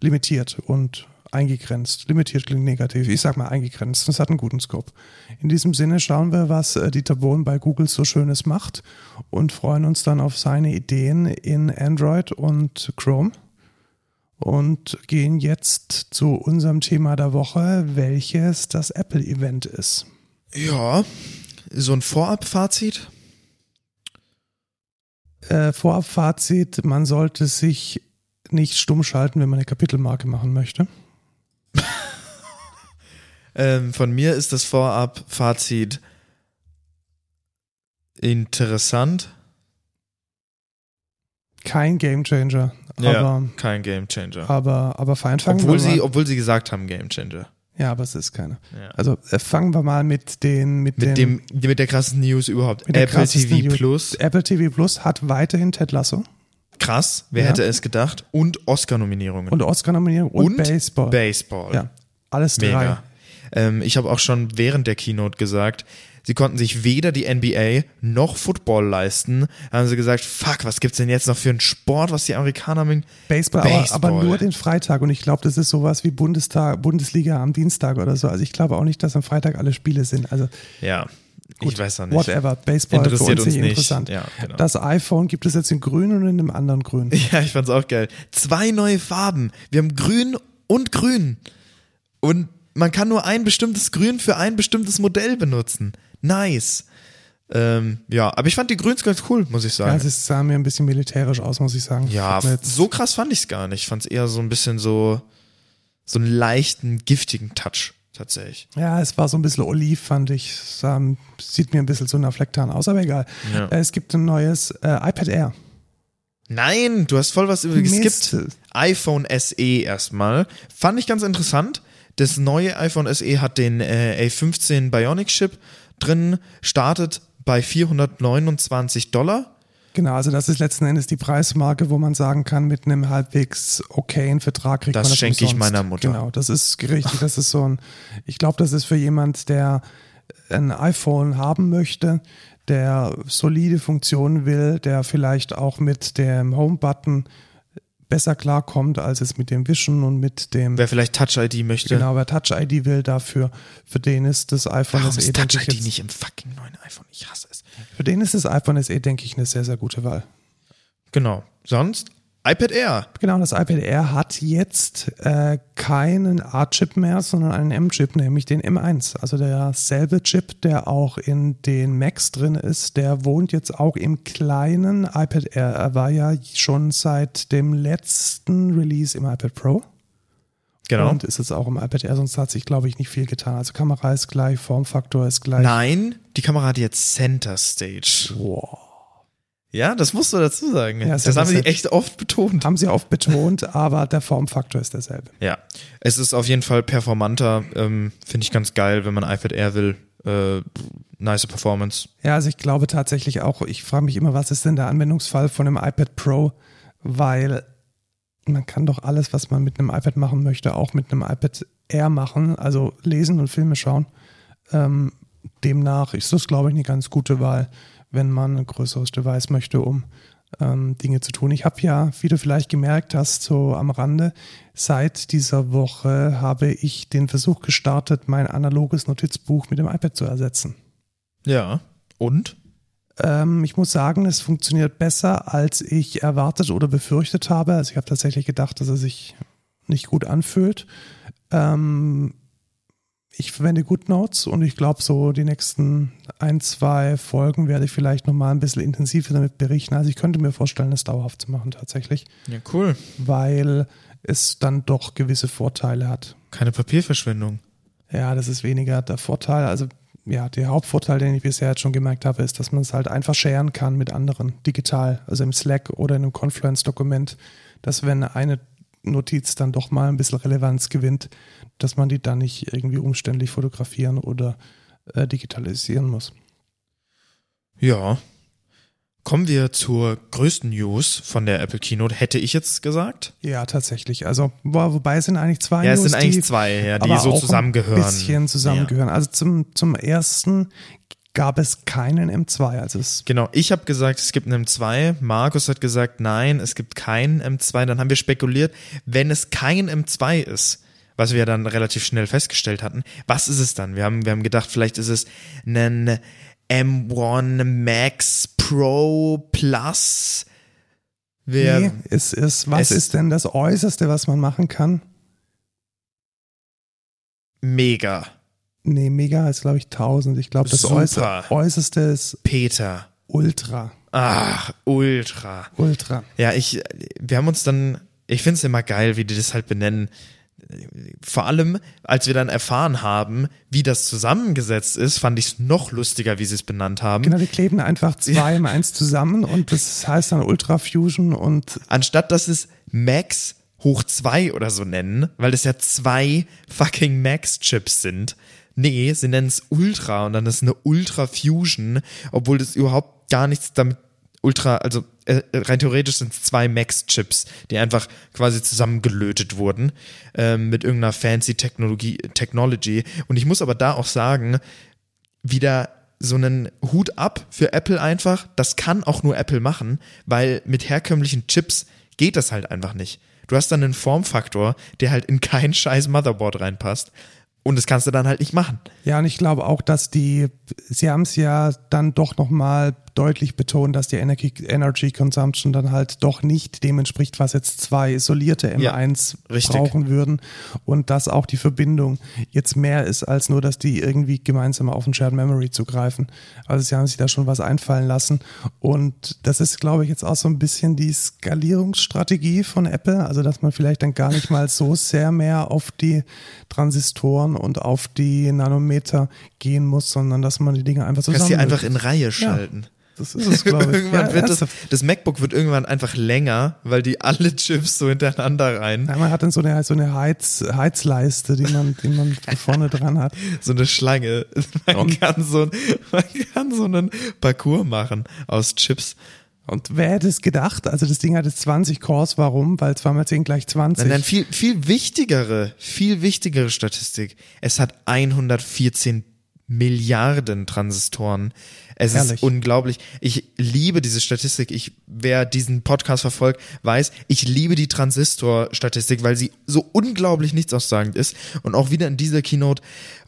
limitiert und eingegrenzt. Limitiert klingt negativ. Ich sag mal eingegrenzt. Das hat einen guten Scope. In diesem Sinne schauen wir, was Dieter Bohn bei Google so Schönes macht und freuen uns dann auf seine Ideen in Android und Chrome und gehen jetzt zu unserem Thema der Woche, welches das Apple-Event ist. Ja, so ein Vorab-Fazit? Äh, Vorab-Fazit, man sollte sich nicht stumm schalten, wenn man eine Kapitelmarke machen möchte. Ähm, von mir ist das Vorab-Fazit interessant. Kein Gamechanger. Ja, kein Gamechanger. Aber, aber fein fangen obwohl wir sie, mal. Obwohl sie gesagt haben Gamechanger. Ja, aber es ist keine. Ja. Also äh, fangen wir mal mit den... Mit, mit, dem, dem, mit der krassesten News überhaupt. Apple T V Plus. Apple T V Plus hat weiterhin Ted Lasso. Krass, wer ja. hätte es gedacht? Und Oscar-Nominierungen. Und Oscar-Nominierungen und, und Baseball. Baseball. Ja. Alles drei. Mega. Ähm, ich habe auch schon während der Keynote gesagt, sie konnten sich weder die N B A noch Football leisten. Da haben sie gesagt, fuck, was gibt's denn jetzt noch für einen Sport, was die Amerikaner mögen? Baseball, Baseball. Aber, aber nur den Freitag. Und ich glaube, das ist sowas wie Bundestag, Bundesliga am Dienstag oder so. Also ich glaube auch nicht, dass am Freitag alle Spiele sind. Also ja. Gut, ich weiß auch nicht. Whatever, Baseball interessiert für uns, uns nicht interessant. Ja, genau. Das iPhone gibt es jetzt in grün und in einem anderen grün. Ja, ich fand's auch geil. Zwei neue Farben. Wir haben grün und grün. Und man kann nur ein bestimmtes Grün für ein bestimmtes Modell benutzen. Nice. Ähm, ja, aber ich fand die Grüns ganz cool, muss ich sagen. Ja, es sah mir ein bisschen militärisch aus, muss ich sagen. Ja, ich so krass fand ich's gar nicht. Ich fand's eher so ein bisschen so, so einen leichten, giftigen Touch. Tatsächlich. Ja, es war so ein bisschen oliv, fand ich. Es ähm, sieht mir ein bisschen so nach Flecktarn aus, aber egal. Ja. Äh, es gibt ein neues äh, iPad Air. Nein, du hast voll was geskippt. iPhone S E erstmal. Fand ich ganz interessant. Das neue iPhone S E hat den äh, A fünfzehn Bionic Chip drin, startet bei vierhundertneunundzwanzig Dollar. Genau, also das ist letzten Endes die Preismarke, wo man sagen kann, mit einem halbwegs okayen Vertrag kriegt das man das umsonst. Das schenke ich meiner Mutter. Genau, das ist richtig, das ist so ein, ich glaube, das ist für jemand, der ein iPhone haben möchte, der solide Funktionen will, der vielleicht auch mit dem Home-Button besser klarkommt, als es mit dem Wischen und mit dem... Wer vielleicht Touch-I D möchte. Genau, wer Touch-I D will, dafür, für den ist das iPhone... Warum ist Touch-I D nicht im fucking neuen iPhone? Ich hasse es. Für den ist das iPhone S E, denke ich, eine sehr, sehr gute Wahl. Genau. Sonst iPad Air. Genau, das iPad Air hat jetzt äh, keinen A-Chip mehr, sondern einen M-Chip, nämlich den M eins. Also derselbe Chip, der auch in den Macs drin ist, der wohnt jetzt auch im kleinen iPad Air. Er war ja schon seit dem letzten Release im iPad Pro. Genau. Und ist jetzt auch im iPad Air, sonst hat sich, glaube ich, nicht viel getan. Also Kamera ist gleich, Formfaktor ist gleich. Nein, die Kamera hat jetzt Center Stage. Wow. Ja, das musst du dazu sagen. Ja, das das haben sie echt oft betont. Haben sie oft betont, aber der Formfaktor ist derselbe. Ja, es ist auf jeden Fall performanter. Ähm, finde ich ganz geil, wenn man iPad Air will. Äh, nice Performance. Ja, also ich glaube tatsächlich auch, ich frage mich immer, was ist denn der Anwendungsfall von einem iPad Pro? Weil man kann doch alles, was man mit einem iPad machen möchte, auch mit einem iPad Air machen. Also lesen und Filme schauen. Ähm, demnach ist das, glaube ich, eine ganz gute Wahl, wenn man ein größeres Device möchte, um ähm, Dinge zu tun. Ich habe ja, wie du vielleicht gemerkt hast, so am Rande, seit dieser Woche habe ich den Versuch gestartet, mein analoges Notizbuch mit dem iPad zu ersetzen. Ja, und? Ähm, ich muss sagen, es funktioniert besser, als ich erwartet oder befürchtet habe. Also ich habe tatsächlich gedacht, dass es sich nicht gut anfühlt. Ähm, Ich verwende GoodNotes und ich glaube, so die nächsten ein, zwei Folgen werde ich vielleicht nochmal ein bisschen intensiver damit berichten. Also ich könnte mir vorstellen, das dauerhaft zu machen tatsächlich. Ja, cool. Weil es dann doch gewisse Vorteile hat. Keine Papierverschwendung. Ja, das ist weniger der Vorteil. Also ja, der Hauptvorteil, den ich bisher jetzt schon gemerkt habe, ist, dass man es halt einfach sharen kann mit anderen, digital. Also im Slack oder in einem Confluence-Dokument, dass wenn eine Notiz dann doch mal ein bisschen Relevanz gewinnt, dass man die dann nicht irgendwie umständlich fotografieren oder äh, digitalisieren muss. Ja. Kommen wir zur größten News von der Apple Keynote, hätte ich jetzt gesagt. Ja, tatsächlich. Also, wo, wobei es sind eigentlich zwei ja, News, es sind eigentlich die, zwei, ja, die so zusammengehören. Ein bisschen zusammengehören. Ja. Also zum, zum ersten gab es keinen M zwei. Also es genau, ich habe gesagt, es gibt einen M zwei. Markus hat gesagt, nein, es gibt keinen M zwei. Dann haben wir spekuliert, wenn es kein M zwei ist, was wir dann relativ schnell festgestellt hatten, was ist es dann? Wir haben, wir haben gedacht, vielleicht ist es ein M eins Max Pro Plus. Wir, nee, es ist, was es ist denn das Äußerste, was man machen kann? Mega. Nee, Mega ist, glaube ich, tausend. Ich glaube, das Äußer- Äußerste ist Peter. Ultra. Ach, Ultra. Ultra. Ja, ich, wir haben uns dann, ich finde es immer geil, wie die das halt benennen. Vor allem, als wir dann erfahren haben, wie das zusammengesetzt ist, fand ich es noch lustiger, wie sie es benannt haben. Genau, die kleben einfach zwei im Eins zusammen und das heißt dann Ultra Fusion und anstatt, dass es Max hoch zwei oder so nennen, weil das ja zwei fucking Max-Chips sind. Nee, sie nennen es Ultra und dann ist eine Ultra-Fusion, obwohl das überhaupt gar nichts damit Ultra, also äh, rein theoretisch sind es zwei Max-Chips, die einfach quasi zusammengelötet wurden äh, mit irgendeiner fancy Technologie, Technology. Und ich muss aber da auch sagen, wieder so einen Hut ab für Apple einfach, das kann auch nur Apple machen, weil mit herkömmlichen Chips geht das halt einfach nicht. Du hast dann einen Formfaktor, der halt in kein scheiß Motherboard reinpasst. Und das kannst du dann halt nicht machen. Ja, und ich glaube auch, dass die, sie haben es ja dann doch nochmal deutlich betont, dass die Energy, Energy Consumption dann halt doch nicht dem entspricht, was jetzt zwei isolierte M eins ja, brauchen würden. Und dass auch die Verbindung jetzt mehr ist, als nur, dass die irgendwie gemeinsam auf den Shared Memory zugreifen. Also sie haben sich da schon was einfallen lassen. Und das ist, glaube ich, jetzt auch so ein bisschen die Skalierungsstrategie von Apple. Also dass man vielleicht dann gar nicht mal so sehr mehr auf die Transistoren und auf die Nanometer gehen muss, sondern dass man die Dinge einfach zusammen. Dass sie einfach in Reihe schalten. Ja, das ist es, glaube ich. Irgendwann ja, wird das, das MacBook wird irgendwann einfach länger, weil die alle Chips so hintereinander rein. Ja, man hat dann so eine, so eine Heiz, Heizleiste, die man, die man vorne dran hat. So eine Schlange. Man, und kann so, man kann so einen Parcours machen aus Chips. Und wer hätte es gedacht? Also das Ding hat jetzt zwanzig Cores, warum? Weil zwei mal zehn gleich zwanzig. Nein, nein, viel, viel wichtigere, viel wichtigere Statistik. Es hat hundertvierzehn Milliarden Transistoren. Es Herrlich. Ist unglaublich. Ich liebe diese Statistik. Ich, wer diesen Podcast verfolgt, weiß, ich liebe die Transistor-Statistik, weil sie so unglaublich nichtsaussagend ist. Und auch wieder in dieser Keynote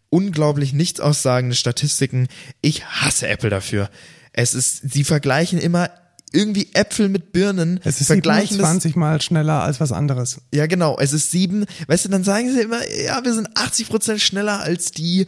unglaublich nichtsaussagende Statistiken. Ich hasse Apple dafür. Es ist, sie vergleichen immer irgendwie Äpfel mit Birnen. Es ist siebenundzwanzig Mal schneller als was anderes. Ja, genau. Es ist sieben. Weißt du, dann sagen sie immer, ja, wir sind achtzig Prozent schneller als die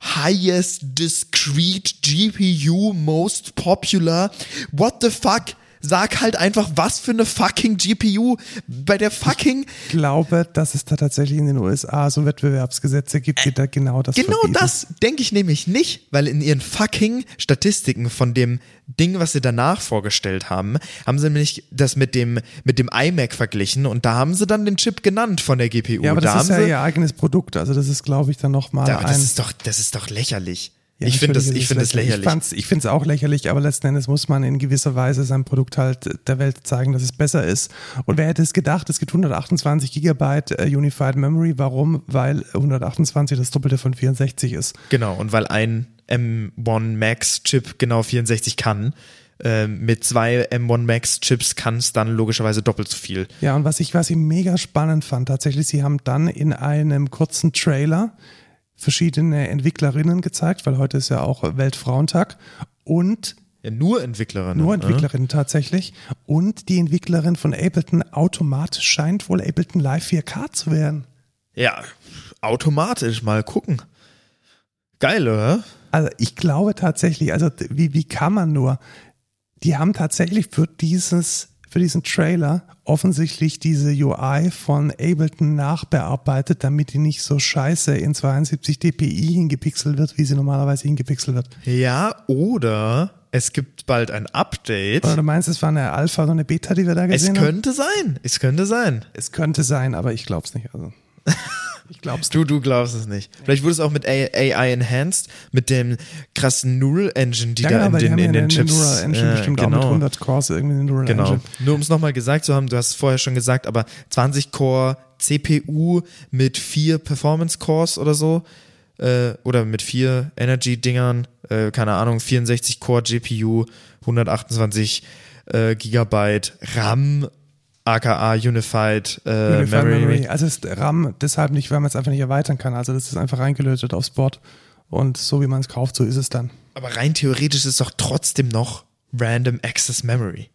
highest discrete G P U most popular. What the fuck? Sag halt einfach, was für eine fucking G P U bei der fucking... Ich glaube, dass es da tatsächlich in den U S A so Wettbewerbsgesetze gibt, die da genau das Genau verbieten. Das denke ich nämlich nicht, weil in ihren fucking Statistiken von dem Ding, was sie danach vorgestellt haben, haben sie nämlich das mit dem, mit dem iMac verglichen und da haben sie dann den Chip genannt von der G P U. Ja, aber das da ist ja ihr eigenes Produkt, also das ist, glaube ich, dann nochmal da, ein... Das ist doch, das ist doch lächerlich. Ja, ich finde das, ich finde es lächerlich. Ich finde es auch lächerlich, aber letzten Endes muss man in gewisser Weise sein Produkt halt der Welt zeigen, dass es besser ist. Und wer hätte es gedacht, es gibt hundertachtundzwanzig Gigabyte Unified Memory. Warum? Weil hundertachtundzwanzig das Doppelte von vierundsechzig ist. Genau, und weil ein M eins Max Chip genau vierundsechzig kann. Mit zwei M eins Max Chips kann es dann logischerweise doppelt so viel. Ja, und was ich, was ich mega spannend fand, tatsächlich, sie haben dann in einem kurzen Trailer verschiedene Entwicklerinnen gezeigt, weil heute ist ja auch Weltfrauentag und ja, nur Entwicklerinnen. Nur Entwicklerinnen äh? tatsächlich. Und die Entwicklerin von Ableton Automat scheint wohl Ableton Live vier K zu werden. Ja, automatisch, mal gucken. Geil, oder? Also ich glaube tatsächlich, also wie, wie kann man nur? Die haben tatsächlich für dieses für diesen Trailer offensichtlich diese U I von Ableton nachbearbeitet, damit die nicht so scheiße in zweiundsiebzig dpi hingepixelt wird, wie sie normalerweise hingepixelt wird. Ja, oder es gibt bald ein Update. Oder du meinst, es war eine Alpha oder eine Beta, die wir da gesehen haben? Es könnte haben? sein, es könnte sein. Es könnte sein, aber ich glaub's nicht. Also. Ich glaub's nicht. Du, du glaubst es nicht. Vielleicht wurde es auch mit A I enhanced, mit dem krassen Neural Engine, die ja, da in den, in den, den Chips... Ja, Neural Engine äh, bestimmt genau. Auch mit hundert Cores irgendwie eine Neural genau. Engine. Nur um es nochmal gesagt zu haben, du hast es vorher schon gesagt, aber zwanzig Core C P U mit vier Performance Cores oder so, äh, oder mit vier Energy-Dingern, äh, keine Ahnung, vierundsechzig Core G P U, hundertachtundzwanzig äh, Gigabyte RAM, aka Unified, äh, Unified Memory. Memory. Also ist RAM deshalb nicht, weil man es einfach nicht erweitern kann. Also das ist einfach reingelötet aufs Board und so wie man es kauft, so ist es dann. Aber rein theoretisch ist es doch trotzdem noch Random Access Memory.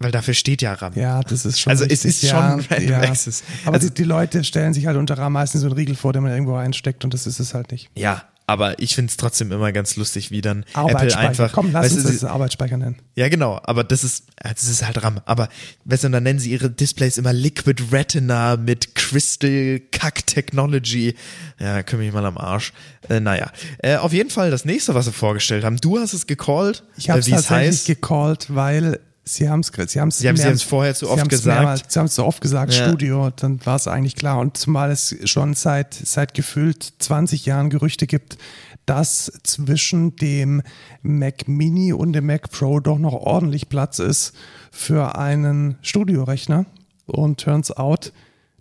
Weil dafür steht ja RAM. Ja, das ist schon. Also richtig. Es ist ja, schon Random ja. Access. Aber also, die, die Leute stellen sich halt unter RAM meistens so einen Riegel vor, den man irgendwo einsteckt und das ist es halt nicht. Ja. Aber ich finde es trotzdem immer ganz lustig, wie dann Apple einfach... Komm, lass weißt, uns das Arbeitsspeicher nennen. Ja, genau. Aber das ist das ist halt RAM. Aber weißt du, dann nennen sie ihre Displays immer Liquid Retina mit Crystal Kack Technology. Ja, kümmere mich mal am Arsch. Äh, naja. Äh, auf jeden Fall das nächste, was sie vorgestellt haben. Du hast es gecallt. Ich habe es äh, tatsächlich heißt. gecallt, weil... Sie haben es sie haben's sie haben es vorher zu oft gesagt. Mehrmals, sie haben es zu oft gesagt, ja. Studio, dann war es eigentlich klar. Und zumal es schon seit, seit gefühlt zwanzig Jahren Gerüchte gibt, dass zwischen dem Mac Mini und dem Mac Pro doch noch ordentlich Platz ist für einen Studiorechner. Und turns out,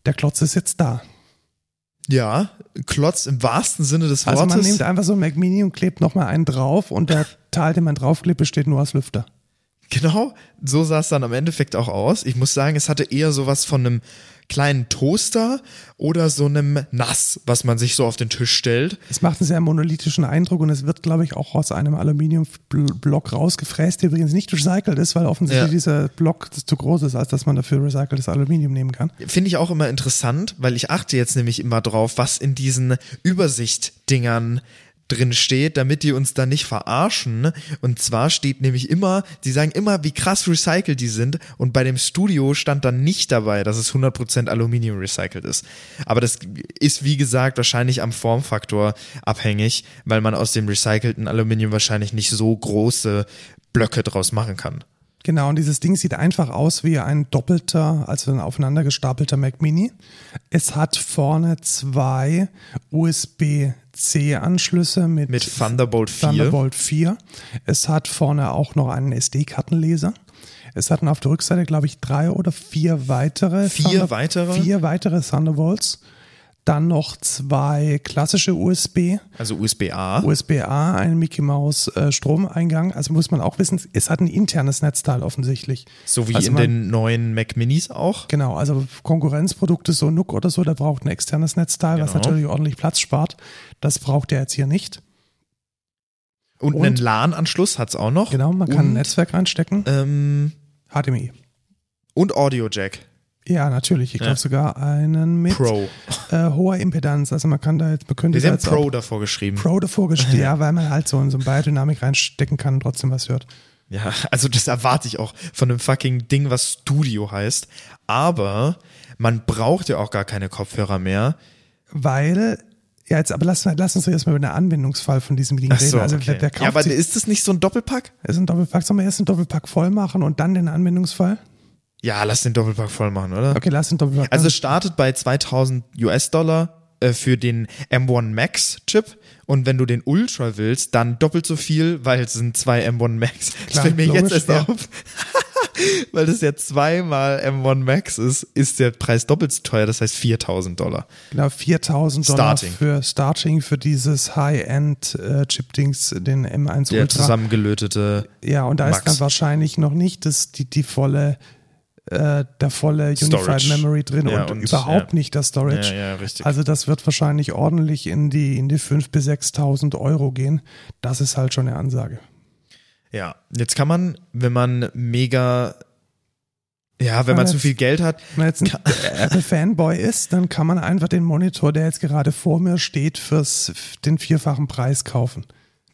der Klotz ist jetzt da. Ja, Klotz im wahrsten Sinne des Wortes. Also man nimmt einfach so einen Mac Mini und klebt nochmal einen drauf und der Teil, den man draufklebt, besteht nur aus Lüfter. Genau, so sah es dann am Endeffekt auch aus. Ich muss sagen, es hatte eher sowas von einem kleinen Toaster oder so einem Nass, was man sich so auf den Tisch stellt. Es macht einen sehr monolithischen Eindruck und es wird, glaube ich, auch aus einem Aluminiumblock rausgefräst, der übrigens nicht recycelt ist, weil offensichtlich ja. dieser Block zu groß ist, als dass man dafür recyceltes Aluminium nehmen kann. Finde ich auch immer interessant, weil ich achte jetzt nämlich immer drauf, was in diesen Übersicht-Dingern drin steht, damit die uns da nicht verarschen. Und zwar steht nämlich immer, die sagen immer, wie krass recycelt die sind und bei dem Studio stand dann nicht dabei, dass es hundert Prozent Aluminium recycelt ist. Aber das ist, wie gesagt, wahrscheinlich am Formfaktor abhängig, weil man aus dem recycelten Aluminium wahrscheinlich nicht so große Blöcke draus machen kann. Genau, und dieses Ding sieht einfach aus wie ein doppelter, also ein aufeinander gestapelter Mac Mini. Es hat vorne zwei U S B-C-Anschlüsse mit, mit Thunderbolt vier. Thunderbolt vier. Es hat vorne auch noch einen S D-Kartenleser. Es hatten auf der Rückseite, glaube ich, drei oder vier weitere. Vier Thunder- weitere? Vier weitere Thunderbolts. Dann noch zwei klassische U S B. Also U S B A. U S B A, ein Mickey-Maus-Stromeingang. Also muss man auch wissen, es hat ein internes Netzteil offensichtlich. So wie also in man, den neuen Mac Minis auch? Genau, also Konkurrenzprodukte, so Nook oder so, da braucht ein externes Netzteil, genau. Was natürlich ordentlich Platz spart. Das braucht der jetzt hier nicht. Und, und einen LAN-Anschluss hat es auch noch. Genau, man und, kann ein Netzwerk reinstecken. Ähm, H D M I. Und Audio-Jack. Ja, natürlich. Ich glaube ja. sogar einen mit Pro. Äh, hoher Impedanz. Also man kann da jetzt... Man könnte Wir haben Pro davor geschrieben. Pro davor geschrieben, ja, weil man halt so in so eine Biodynamik reinstecken kann und trotzdem was hört. Ja, also das erwarte ich auch von einem fucking Ding, was Studio heißt. Aber man braucht ja auch gar keine Kopfhörer mehr. Weil... Ja, jetzt aber lass, lass uns doch erstmal über den Anwendungsfall von diesem Ding so, reden. Also, okay. wer, wer kauft ja, aber sich, ist das nicht so ein Doppelpack? Ist ein Doppelpack. Sollen wir erst den Doppelpack voll machen und dann den Anwendungsfall? Ja, lass den Doppelpack voll machen, oder? Okay, lass den Doppelpack Also es startet bei zweitausend US-Dollar äh, für den M eins Max Chip und wenn du den Ultra willst, dann doppelt so viel, weil es sind zwei M eins Max. Klar, das fällt mir logisch, jetzt erst ja. auf. Weil das ja zweimal M eins Max ist, ist der Preis doppelt so teuer, das heißt viertausend Dollar. Genau, viertausend Dollar für Starting, für dieses High-End-Chip-Dings, den M eins der Ultra. Der zusammengelötete Ja, und da Max. Ist dann wahrscheinlich noch nicht das, die, die volle, äh, der volle Unified Storage. Memory drin ja, und, und überhaupt ja. nicht das Storage. Ja, ja, richtig. Also das wird wahrscheinlich ordentlich in die, in die fünftausend bis sechstausend Euro gehen. Das ist halt schon eine Ansage. Ja, jetzt kann man, wenn man mega, ja, wenn, wenn man jetzt, zu viel Geld hat. Wenn man jetzt ein Apple-Fanboy ist, dann kann man einfach den Monitor, der jetzt gerade vor mir steht, fürs den vierfachen Preis kaufen.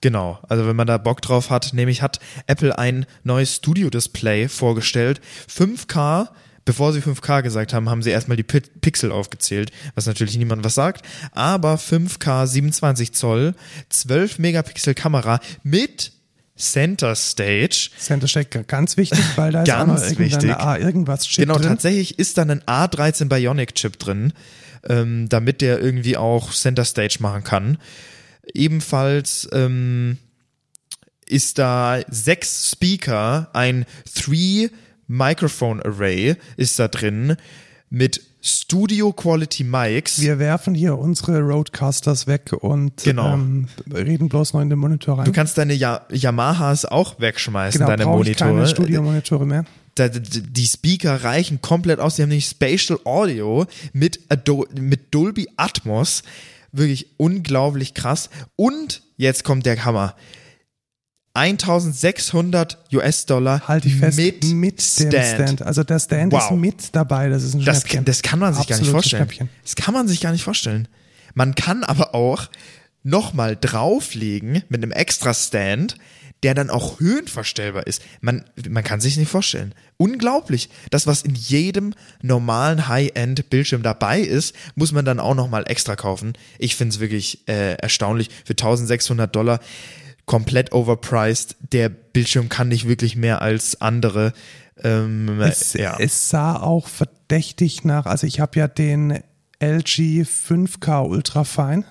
Genau, also wenn man da Bock drauf hat, nämlich hat Apple ein neues Studio-Display vorgestellt, fünf K. Bevor sie fünf K gesagt haben, haben sie erstmal die Pixel aufgezählt, was natürlich niemand was sagt. Aber fünf K, siebenundzwanzig Zoll, zwölf Megapixel Kamera mit Center Stage. Center Stage, ganz wichtig, weil da ist ganz auch noch A, irgendwas Chip genau, drin. Genau, tatsächlich ist dann ein A dreizehn Bionic Chip drin, ähm, damit der irgendwie auch Center Stage machen kann. Ebenfalls ähm, ist da sechs Speaker, ein three Microphone Array ist da drin mit Studio-Quality-Mics. Wir werfen hier unsere Roadcasters weg und genau. ähm, reden bloß noch in den Monitor rein. Du kannst deine ja- Yamahas auch wegschmeißen, genau, deine Monitore. Genau, brauche ich keine Studio-Monitore mehr. Da, die Speaker reichen komplett aus. Die haben nämlich Spatial Audio mit, Ado- mit Dolby Atmos. Wirklich unglaublich krass. Und jetzt kommt der Hammer. eintausendsechshundert US-Dollar halt ich fest, mit, mit Stand. Dem Stand. Also der Stand wow. ist mit dabei. Das ist ein das, das kann man sich Absolute gar nicht vorstellen. Schnäppchen. Das kann man sich gar nicht vorstellen. Man kann aber auch nochmal drauflegen mit einem extra Stand, der dann auch höhenverstellbar ist. Man, man kann sich nicht vorstellen. Unglaublich. Das, was in jedem normalen High-End-Bildschirm dabei ist, muss man dann auch nochmal extra kaufen. Ich finde es wirklich äh, erstaunlich. Für eintausendsechshundert Dollar komplett overpriced, der Bildschirm kann nicht wirklich mehr als andere. Ähm, es, ja. es sah auch verdächtig nach, also ich habe ja den L G fünf K Ultra Fine.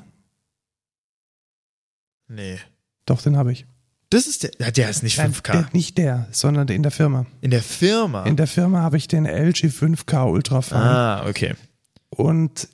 Nee. Doch, den habe ich. Das ist der, der ist nicht fünf K. Nein, nicht der, sondern in der Firma. In der Firma? In der Firma habe ich den L G fünf K Ultra Fine. Ah, okay. Und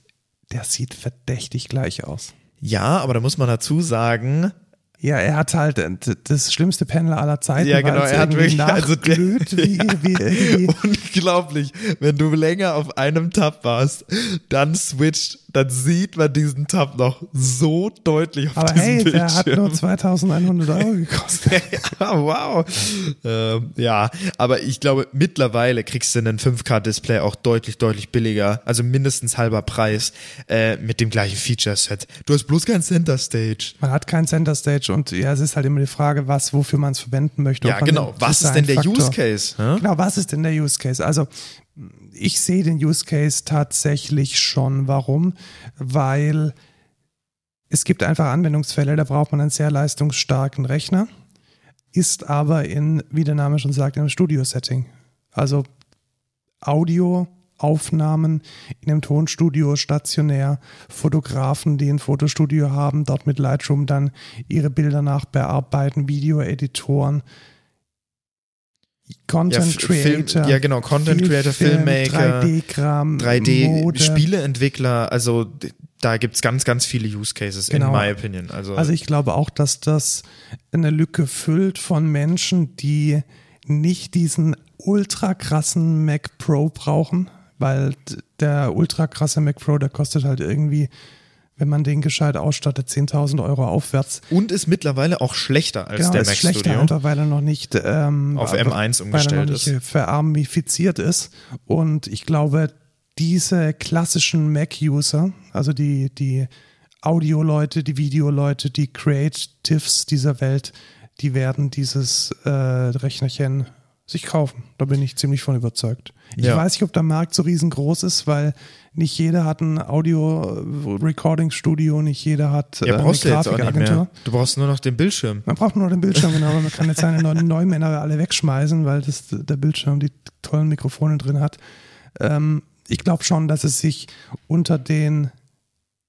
der sieht verdächtig gleich aus. Ja, aber da muss man dazu sagen... Ja, er hat halt das schlimmste Panel aller Zeiten. Ja, genau, er hat wirklich nachglüht, also der, wie, ja, wie irgendwie. Unglaublich. Wenn du länger auf einem Tab warst, dann switcht, dann sieht man diesen Tab noch so deutlich auf Aber diesem hey, Bildschirm. Aber hey, der hat nur zweitausendeinhundert Euro gekostet. Ja, wow. Ähm, ja, aber ich glaube, mittlerweile kriegst du einen fünf K Display auch deutlich, deutlich billiger, also mindestens halber Preis äh, mit dem gleichen Feature-Set. Du hast bloß kein Center Stage. Man hat kein Center Stage. Und ja, es ist halt immer die Frage, was, wofür man es verwenden möchte. Ja, genau. Was ist denn der Use Case? Hä? Genau, was ist denn der Use Case? Also, ich sehe den Use Case tatsächlich schon. Warum? Weil es gibt einfach Anwendungsfälle, da braucht man einen sehr leistungsstarken Rechner, ist aber in, wie der Name schon sagt, in einem Studio-Setting. Also Audio, Aufnahmen in einem Tonstudio, stationär, Fotografen, die ein Fotostudio haben, dort mit Lightroom dann ihre Bilder nachbearbeiten, Videoeditoren, Content ja, Creator. Film, ja genau, Content Film, Creator, Filmmaker, drei D-Kram, drei D, Spieleentwickler, also da gibt es ganz, ganz viele Use Cases, genau. In my opinion. Also, also ich glaube auch, dass das eine Lücke füllt von Menschen, die nicht diesen ultra krassen Mac Pro brauchen, weil der ultra krasse Mac Pro, der kostet halt irgendwie wenn man den gescheit ausstattet, zehntausend Euro aufwärts. Und ist mittlerweile auch schlechter als genau, der Mac Studio. Genau, ist schlechter, und weil er noch nicht ähm, auf M eins umgestellt ist. Weil er noch nicht verarmifiziert ist. Und ich glaube, diese klassischen Mac-User, also die, die Audio-Leute, die Video-Leute, die Creatives dieser Welt, die werden dieses äh, Rechnerchen sich kaufen. Da bin ich ziemlich von überzeugt. Ich ja. weiß nicht, ob der Markt so riesengroß ist, weil nicht jeder hat ein Audio-Recording-Studio, nicht jeder hat ja, äh, eine Grafikagentur. Du brauchst nur noch den Bildschirm. Man braucht nur noch den Bildschirm, genau. Man kann jetzt seine Neumänner alle wegschmeißen, weil das, der Bildschirm die tollen Mikrofone drin hat. Ähm, ich glaube schon, dass es sich unter den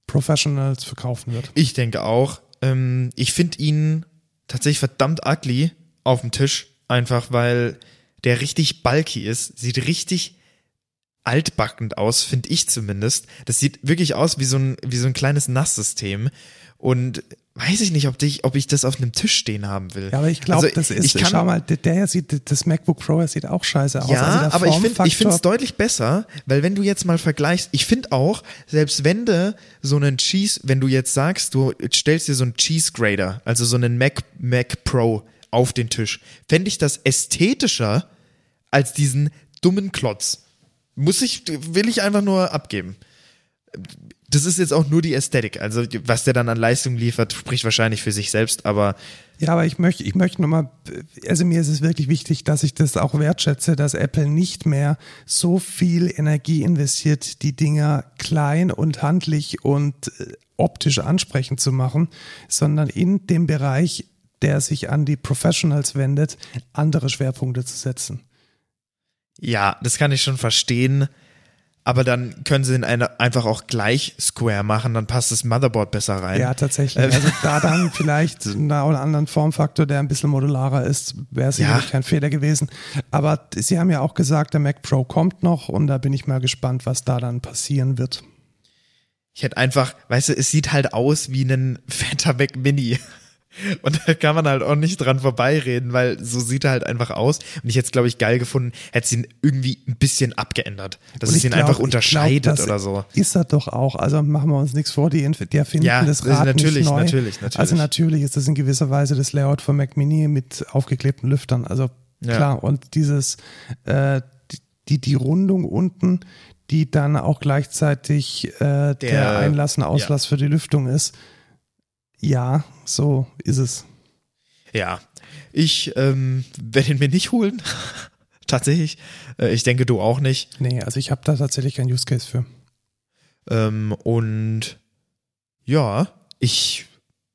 Professionals verkaufen wird. Ich denke auch. Ähm, ich finde ihn tatsächlich verdammt ugly auf dem Tisch. Einfach, weil der richtig bulky ist. Sieht richtig altbackend aus, finde ich zumindest. Das sieht wirklich aus wie so ein, wie so ein kleines Nasssystem. Und weiß ich nicht, ob ich, ob ich das auf einem Tisch stehen haben will. Ja, aber ich glaube, also, das ist, ich kann, schau mal, der, der sieht, das MacBook Pro, das sieht auch scheiße aus. Ja, also aber ich finde, ich finde es deutlich besser, weil wenn du jetzt mal vergleichst, ich finde auch, selbst wenn du so einen Cheese, wenn du jetzt sagst, du stellst dir so einen Cheese Grater, also so einen Mac, Mac Pro auf den Tisch, fände ich das ästhetischer als diesen dummen Klotz. Muss ich, will ich einfach nur abgeben. Das ist jetzt auch nur die Ästhetik. Also was der dann an Leistung liefert, spricht wahrscheinlich für sich selbst, aber... Ja, aber ich möchte ich möchte nochmal... Also mir ist es wirklich wichtig, dass ich das auch wertschätze, dass Apple nicht mehr so viel Energie investiert, die Dinger klein und handlich und optisch ansprechend zu machen, sondern in dem Bereich, der sich an die Professionals wendet, andere Schwerpunkte zu setzen. Ja, das kann ich schon verstehen. Aber dann können sie den einfach auch gleich square machen, dann passt das Motherboard besser rein. Ja, tatsächlich. Also da dann vielleicht einen anderen Formfaktor, der ein bisschen modularer ist, wäre sicherlich ja. kein Fehler gewesen. Aber sie haben ja auch gesagt, der Mac Pro kommt noch und da bin ich mal gespannt, was da dann passieren wird. Ich hätte einfach, weißt du, es sieht halt aus wie ein fetter Mac Mini. Und da kann man halt auch nicht dran vorbeireden, weil so sieht er halt einfach aus. Und ich hätte es, glaube ich, geil gefunden, hätte es ihn irgendwie ein bisschen abgeändert. Dass es ihn glaub, einfach unterscheidet glaub, oder so. Ist das doch auch. Also machen wir uns nichts vor, die, die erfinden ja, das Rad natürlich, nicht neu. Natürlich, natürlich. Also natürlich ist das in gewisser Weise das Layout von Mac Mini mit aufgeklebten Lüftern. Also klar. Ja. Und dieses, äh, die, die Rundung unten, die dann auch gleichzeitig äh, der, der Einlass und Auslass ja. für die Lüftung ist. Ja, so ist es. Ja, ich ähm, werde ihn mir nicht holen. Tatsächlich. Äh, ich denke, du auch nicht. Nee, also ich habe da tatsächlich keinen Use Case für. Ähm, und ja, ich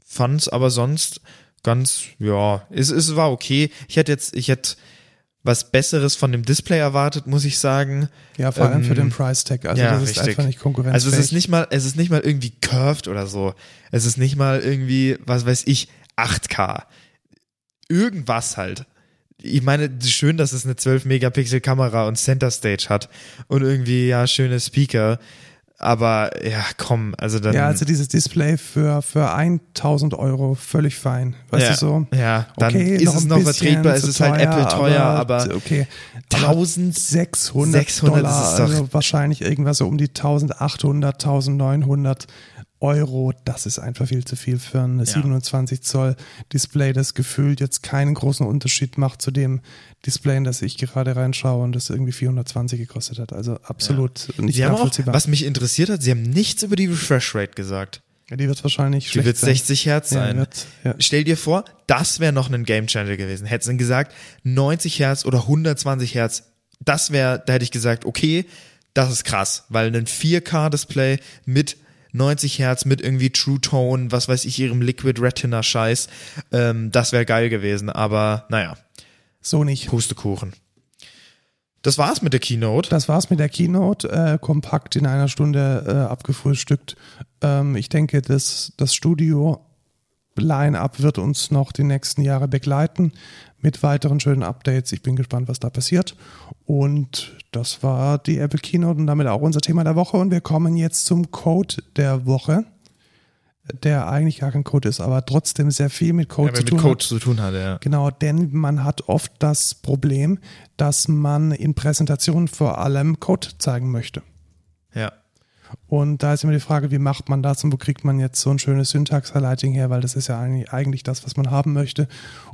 fand es aber sonst ganz, ja, es, es war okay. Ich hätte jetzt, ich hätte was Besseres von dem Display erwartet, muss ich sagen. Ja, vor allem ähm, für den Price Tag. Also ja, das ist richtig. Einfach nicht konkurrenzfähig. Also es ist nicht mal, es ist nicht mal irgendwie curved oder so. Es ist nicht mal irgendwie, was weiß ich, acht K. Irgendwas halt. Ich meine, schön, dass es eine zwölf Megapixel Kamera und Center Stage hat und irgendwie, ja, schöne Speaker. Aber ja, komm, also dann... Ja, also dieses Display für, für tausend Euro, völlig fein, weißt ja, du so? Ja, dann okay, ist noch es noch vertretbar, es ist teuer, halt Apple teuer, aber, aber okay. eintausendsechshundert Dollar, ist also wahrscheinlich irgendwas so um die eintausendachthundert, eintausendneunhundert Euro, das ist einfach viel zu viel für ein ja. siebenundzwanzig Zoll Display, das gefühlt jetzt keinen großen Unterschied macht zu dem Display, in das ich gerade reinschaue und das irgendwie vierhundertzwanzig gekostet hat. Also absolut ja. nicht sie nachvollziehbar. Haben auch, was mich interessiert hat, sie haben nichts über die Refresh Rate gesagt. Ja, die wird wahrscheinlich schlecht. Die wird sechzig Hertz sein. sein. Ja, wird, ja. Stell dir vor, das wäre noch ein Game Changer gewesen. Hättest du gesagt, neunzig Hertz oder hundertzwanzig Hertz, das wäre, da hätte ich gesagt, okay, das ist krass, weil ein vier K Display mit neunzig Hertz mit irgendwie True Tone, was weiß ich, ihrem Liquid Retina Scheiß. Ähm, das wäre geil gewesen, aber naja. So nicht. Pustekuchen. Das war's mit der Keynote. Das war's mit der Keynote. Äh, kompakt in einer Stunde äh, abgefrühstückt. Ähm, ich denke, das, das Studio-Line-Up wird uns noch die nächsten Jahre begleiten mit weiteren schönen Updates. Ich bin gespannt, was da passiert. Und das war die Apple Keynote und damit auch unser Thema der Woche. Und wir kommen jetzt zum Code der Woche, der eigentlich gar kein Code ist, aber trotzdem sehr viel mit Code, ja, zu, mit tun Code zu tun hat. Ja. Genau, denn man hat oft das Problem, dass man in Präsentationen vor allem Code zeigen möchte. Ja. Und da ist immer die Frage, wie macht man das und wo kriegt man jetzt so ein schönes Syntax-Highlighting her, weil das ist ja eigentlich das, was man haben möchte.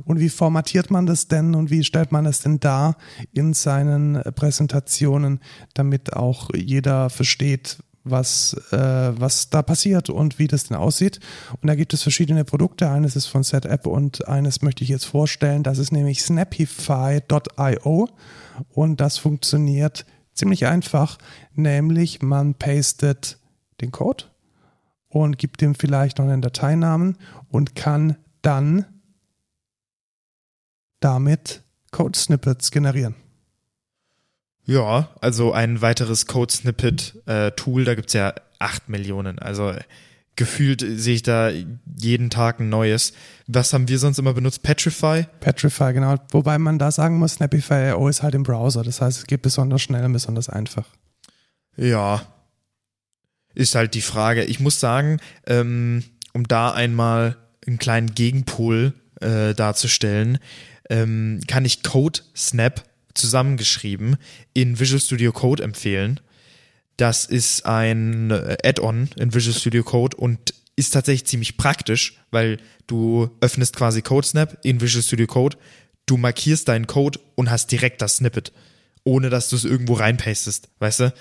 Und wie formatiert man das denn und wie stellt man das denn dar in seinen Präsentationen, damit auch jeder versteht, was, äh, was da passiert und wie das denn aussieht. Und da gibt es verschiedene Produkte. Eines ist von ZApp und eines möchte ich jetzt vorstellen. Das ist nämlich snappify Punkt io und das funktioniert ziemlich einfach, nämlich man pastet den Code und gibt dem vielleicht noch einen Dateinamen und kann dann damit Code-Snippets generieren. Ja, also ein weiteres Code-Snippet-Tool, äh, da gibt es ja acht Millionen, also gefühlt sehe ich da jeden Tag ein neues. Was haben wir sonst immer benutzt? Petrify? Petrify, genau. Wobei man da sagen muss, Snappify Punkt io ist halt im Browser. Das heißt, es geht besonders schnell und besonders einfach. Ja. Ist halt die Frage. Ich muss sagen, ähm, um da einmal einen kleinen Gegenpol äh, darzustellen, ähm, kann ich CodeSnap zusammengeschrieben in Visual Studio Code empfehlen. Das ist ein Add-on in Visual Studio Code und ist tatsächlich ziemlich praktisch, weil du öffnest quasi CodeSnap in Visual Studio Code, du markierst deinen Code und hast direkt das Snippet, ohne dass du es irgendwo reinpastest, weißt du?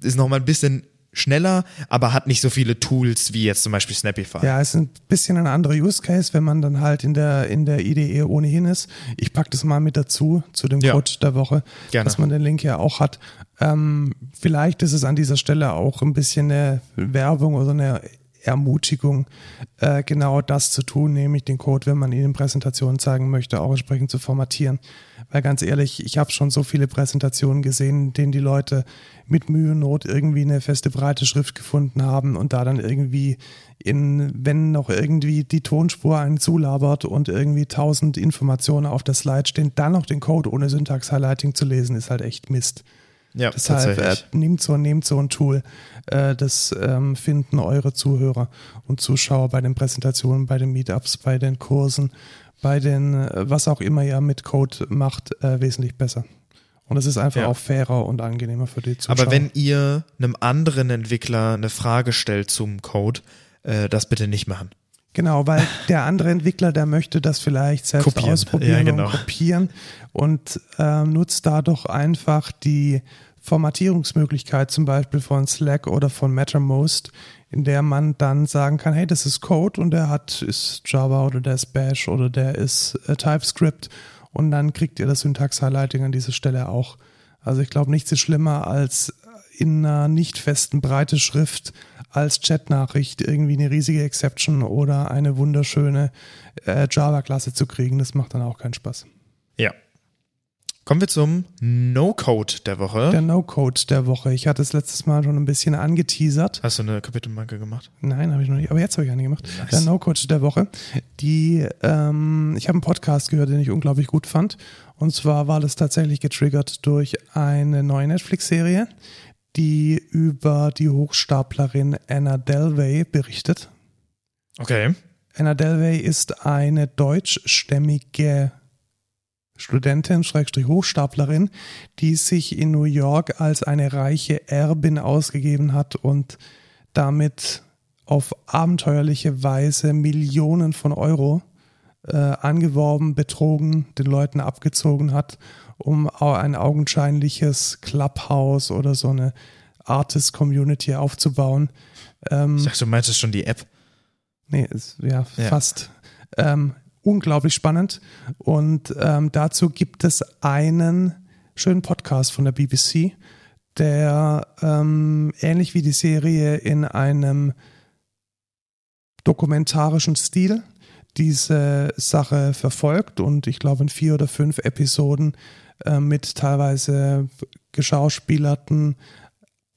Ist nochmal ein bisschen schneller, aber hat nicht so viele Tools wie jetzt zum Beispiel Snappify. Ja, ist ein bisschen ein anderer Use Case, wenn man dann halt in der, in der I D E ohnehin ist. Ich packe das mal mit dazu, zu dem ja. Code der Woche, gerne, dass man den Link ja auch hat. Ähm, vielleicht ist es an dieser Stelle auch ein bisschen eine Werbung oder eine Ermutigung, äh, genau das zu tun, nämlich den Code, wenn man ihn in Präsentationen zeigen möchte, auch entsprechend zu formatieren. Weil ganz ehrlich, ich habe schon so viele Präsentationen gesehen, in denen die Leute mit Mühe und Not irgendwie eine feste, breite Schrift gefunden haben und da dann irgendwie in, wenn noch irgendwie die Tonspur einen zulabert und irgendwie tausend Informationen auf der Slide stehen, dann noch den Code ohne Syntax-Highlighting zu lesen, ist halt echt Mist. Ja, deshalb äh, nehmt so, nehmt so ein Tool. Äh, das ähm, finden eure Zuhörer und Zuschauer bei den Präsentationen, bei den Meetups, bei den Kursen, bei den, äh, was auch immer ihr mit Code macht, äh, wesentlich besser. Und es ist einfach ja. auch fairer und angenehmer für die Zuschauer. Aber wenn ihr einem anderen Entwickler eine Frage stellt zum Code, äh, das bitte nicht machen. Genau, weil der andere Entwickler, der möchte das vielleicht selbst kopieren. ausprobieren ja, genau. und kopieren und äh, nutzt da doch einfach die Formatierungsmöglichkeit zum Beispiel von Slack oder von Mattermost, in der man dann sagen kann, hey, das ist Code und der hat ist Java oder der ist Bash oder der ist äh, TypeScript und dann kriegt ihr das Syntax-Highlighting an dieser Stelle auch. Also ich glaube, nichts ist schlimmer als in einer nicht festen, breite Schrift als Chat-Nachricht irgendwie eine riesige Exception oder eine wunderschöne äh, Java-Klasse zu kriegen. Das macht dann auch keinen Spaß. Ja. Kommen wir zum No-Code der Woche. Der No-Code der Woche. Ich hatte es letztes Mal schon ein bisschen angeteasert. Hast du eine Kapitelmarke gemacht? Nein, habe ich noch nicht. Aber jetzt habe ich eine gemacht. Nice. Der No-Code der Woche. Die, ähm, ich habe einen Podcast gehört, den ich unglaublich gut fand. Und zwar war das tatsächlich getriggert durch eine neue Netflix-Serie, die über die Hochstaplerin Anna Delvey berichtet. Okay. Anna Delvey ist eine deutschstämmige Studentin, Schrägstrich Hochstaplerin, die sich in New York als eine reiche Erbin ausgegeben hat und damit auf abenteuerliche Weise Millionen von Euro äh, angeworben, betrogen, den Leuten abgezogen hat, um ein augenscheinliches Clubhouse oder so eine Artist-Community aufzubauen. Ähm, ich dachte, du meintest schon die App. Nee, ist, ja, ja, fast. Ähm, unglaublich spannend. Und ähm, dazu gibt es einen schönen Podcast von der B B C, der ähm, ähnlich wie die Serie in einem dokumentarischen Stil diese Sache verfolgt und ich glaube in vier oder fünf Episoden mit teilweise geschauspielerten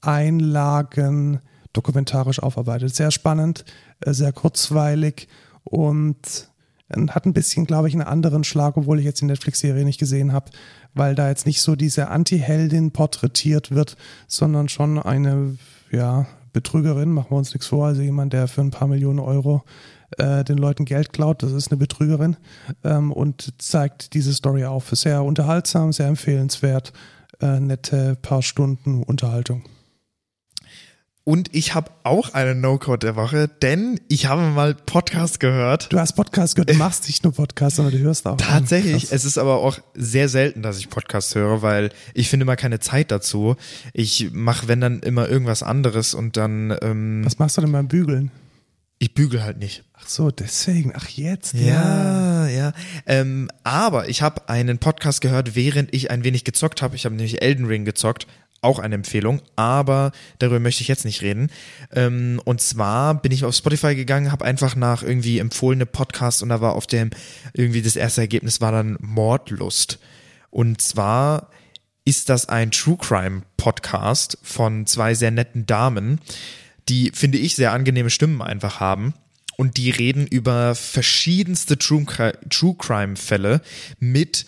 Einlagen dokumentarisch aufarbeitet. Sehr spannend, sehr kurzweilig und hat ein bisschen, glaube ich, einen anderen Schlag, obwohl ich jetzt die Netflix-Serie nicht gesehen habe, weil da jetzt nicht so diese Anti-Heldin porträtiert wird, sondern schon eine ja, Betrügerin, machen wir uns nichts vor, also jemand, der für ein paar Millionen Euro den Leuten Geld klaut, das ist eine Betrügerin ähm, und zeigt diese Story auf. Sehr unterhaltsam, sehr empfehlenswert, äh, nette paar Stunden Unterhaltung. Und ich habe auch einen No-Code der Woche, denn ich habe mal Podcast gehört. Du hast Podcast gehört, du machst nicht nur Podcast, sondern du hörst auch. Tatsächlich, Krass. Es ist aber auch sehr selten, dass ich Podcast höre, weil ich finde mal keine Zeit dazu. Ich mache, wenn dann, immer irgendwas anderes und dann... Ähm, Was machst du denn beim Bügeln? Ich bügel halt nicht. Ach so, deswegen. Ach jetzt. Ja, ja. ja. Ähm, aber ich habe einen Podcast gehört, während ich ein wenig gezockt habe. Ich habe nämlich Elden Ring gezockt. Auch eine Empfehlung, aber darüber möchte ich jetzt nicht reden. Ähm, und zwar bin ich auf Spotify gegangen, habe einfach nach irgendwie empfohlene Podcasts und da war auf dem, irgendwie das erste Ergebnis war dann Mordlust. Und zwar ist das ein True Crime Podcast von zwei sehr netten Damen, die, finde ich, sehr angenehme Stimmen einfach haben. Und die reden über verschiedenste True, True Crime Fälle mit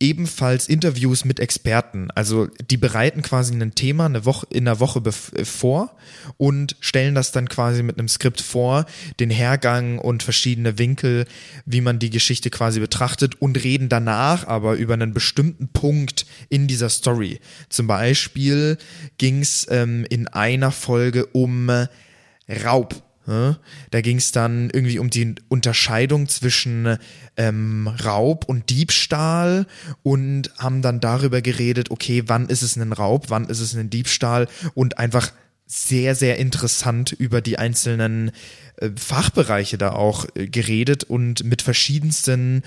ebenfalls Interviews mit Experten. Also die bereiten quasi ein Thema eine Woche, in einer Woche bef- vor und stellen das dann quasi mit einem Skript vor, den Hergang und verschiedene Winkel, wie man die Geschichte quasi betrachtet und reden danach aber über einen bestimmten Punkt in dieser Story. Zum Beispiel ging es ähm, in einer Folge um äh, Raub. Da ging es dann irgendwie um die Unterscheidung zwischen ähm, Raub und Diebstahl und haben dann darüber geredet, okay, wann ist es ein Raub, wann ist es ein Diebstahl und einfach sehr, sehr interessant über die einzelnen äh, Fachbereiche da auch äh, geredet und mit verschiedensten,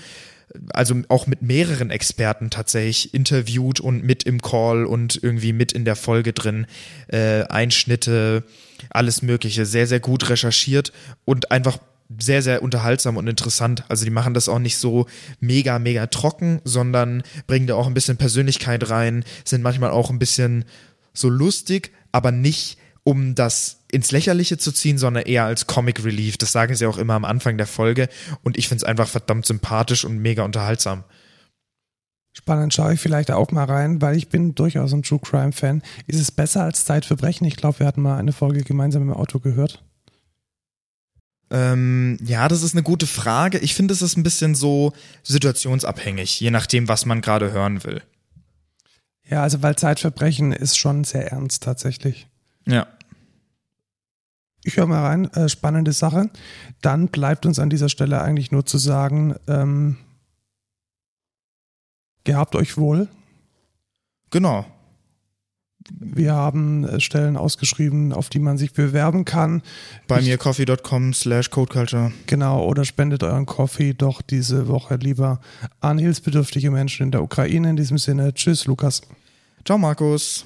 also auch mit mehreren Experten tatsächlich interviewt und mit im Call und irgendwie mit in der Folge drin, äh, Einschnitte, alles Mögliche, sehr, sehr gut recherchiert und einfach sehr, sehr unterhaltsam und interessant. Also die machen das auch nicht so mega, mega trocken, sondern bringen da auch ein bisschen Persönlichkeit rein, sind manchmal auch ein bisschen so lustig, aber nicht, um das ins Lächerliche zu ziehen, sondern eher als Comic Relief. Das sagen sie auch immer am Anfang der Folge und ich finde es einfach verdammt sympathisch und mega unterhaltsam. Spannend, schaue ich vielleicht auch mal rein, weil ich bin durchaus ein True Crime Fan. Ist es besser als Zeitverbrechen? Ich glaube, wir hatten mal eine Folge gemeinsam im Auto gehört. Ähm, ja, das ist eine gute Frage. Ich finde, es ist ein bisschen so situationsabhängig, je nachdem, was man gerade hören will. Ja, also weil Zeitverbrechen ist schon sehr ernst tatsächlich. Ja. Ich höre mal rein, äh, spannende Sache. Dann bleibt uns an dieser Stelle eigentlich nur zu sagen, ähm, gehabt euch wohl. Genau. Wir haben äh, Stellen ausgeschrieben, auf die man sich bewerben kann. Bei ich, mir coffee.com slash codeculture. Genau, oder spendet euren Coffee doch diese Woche lieber an hilfsbedürftige Menschen in der Ukraine. In diesem Sinne, tschüss Lukas. Ciao Markus.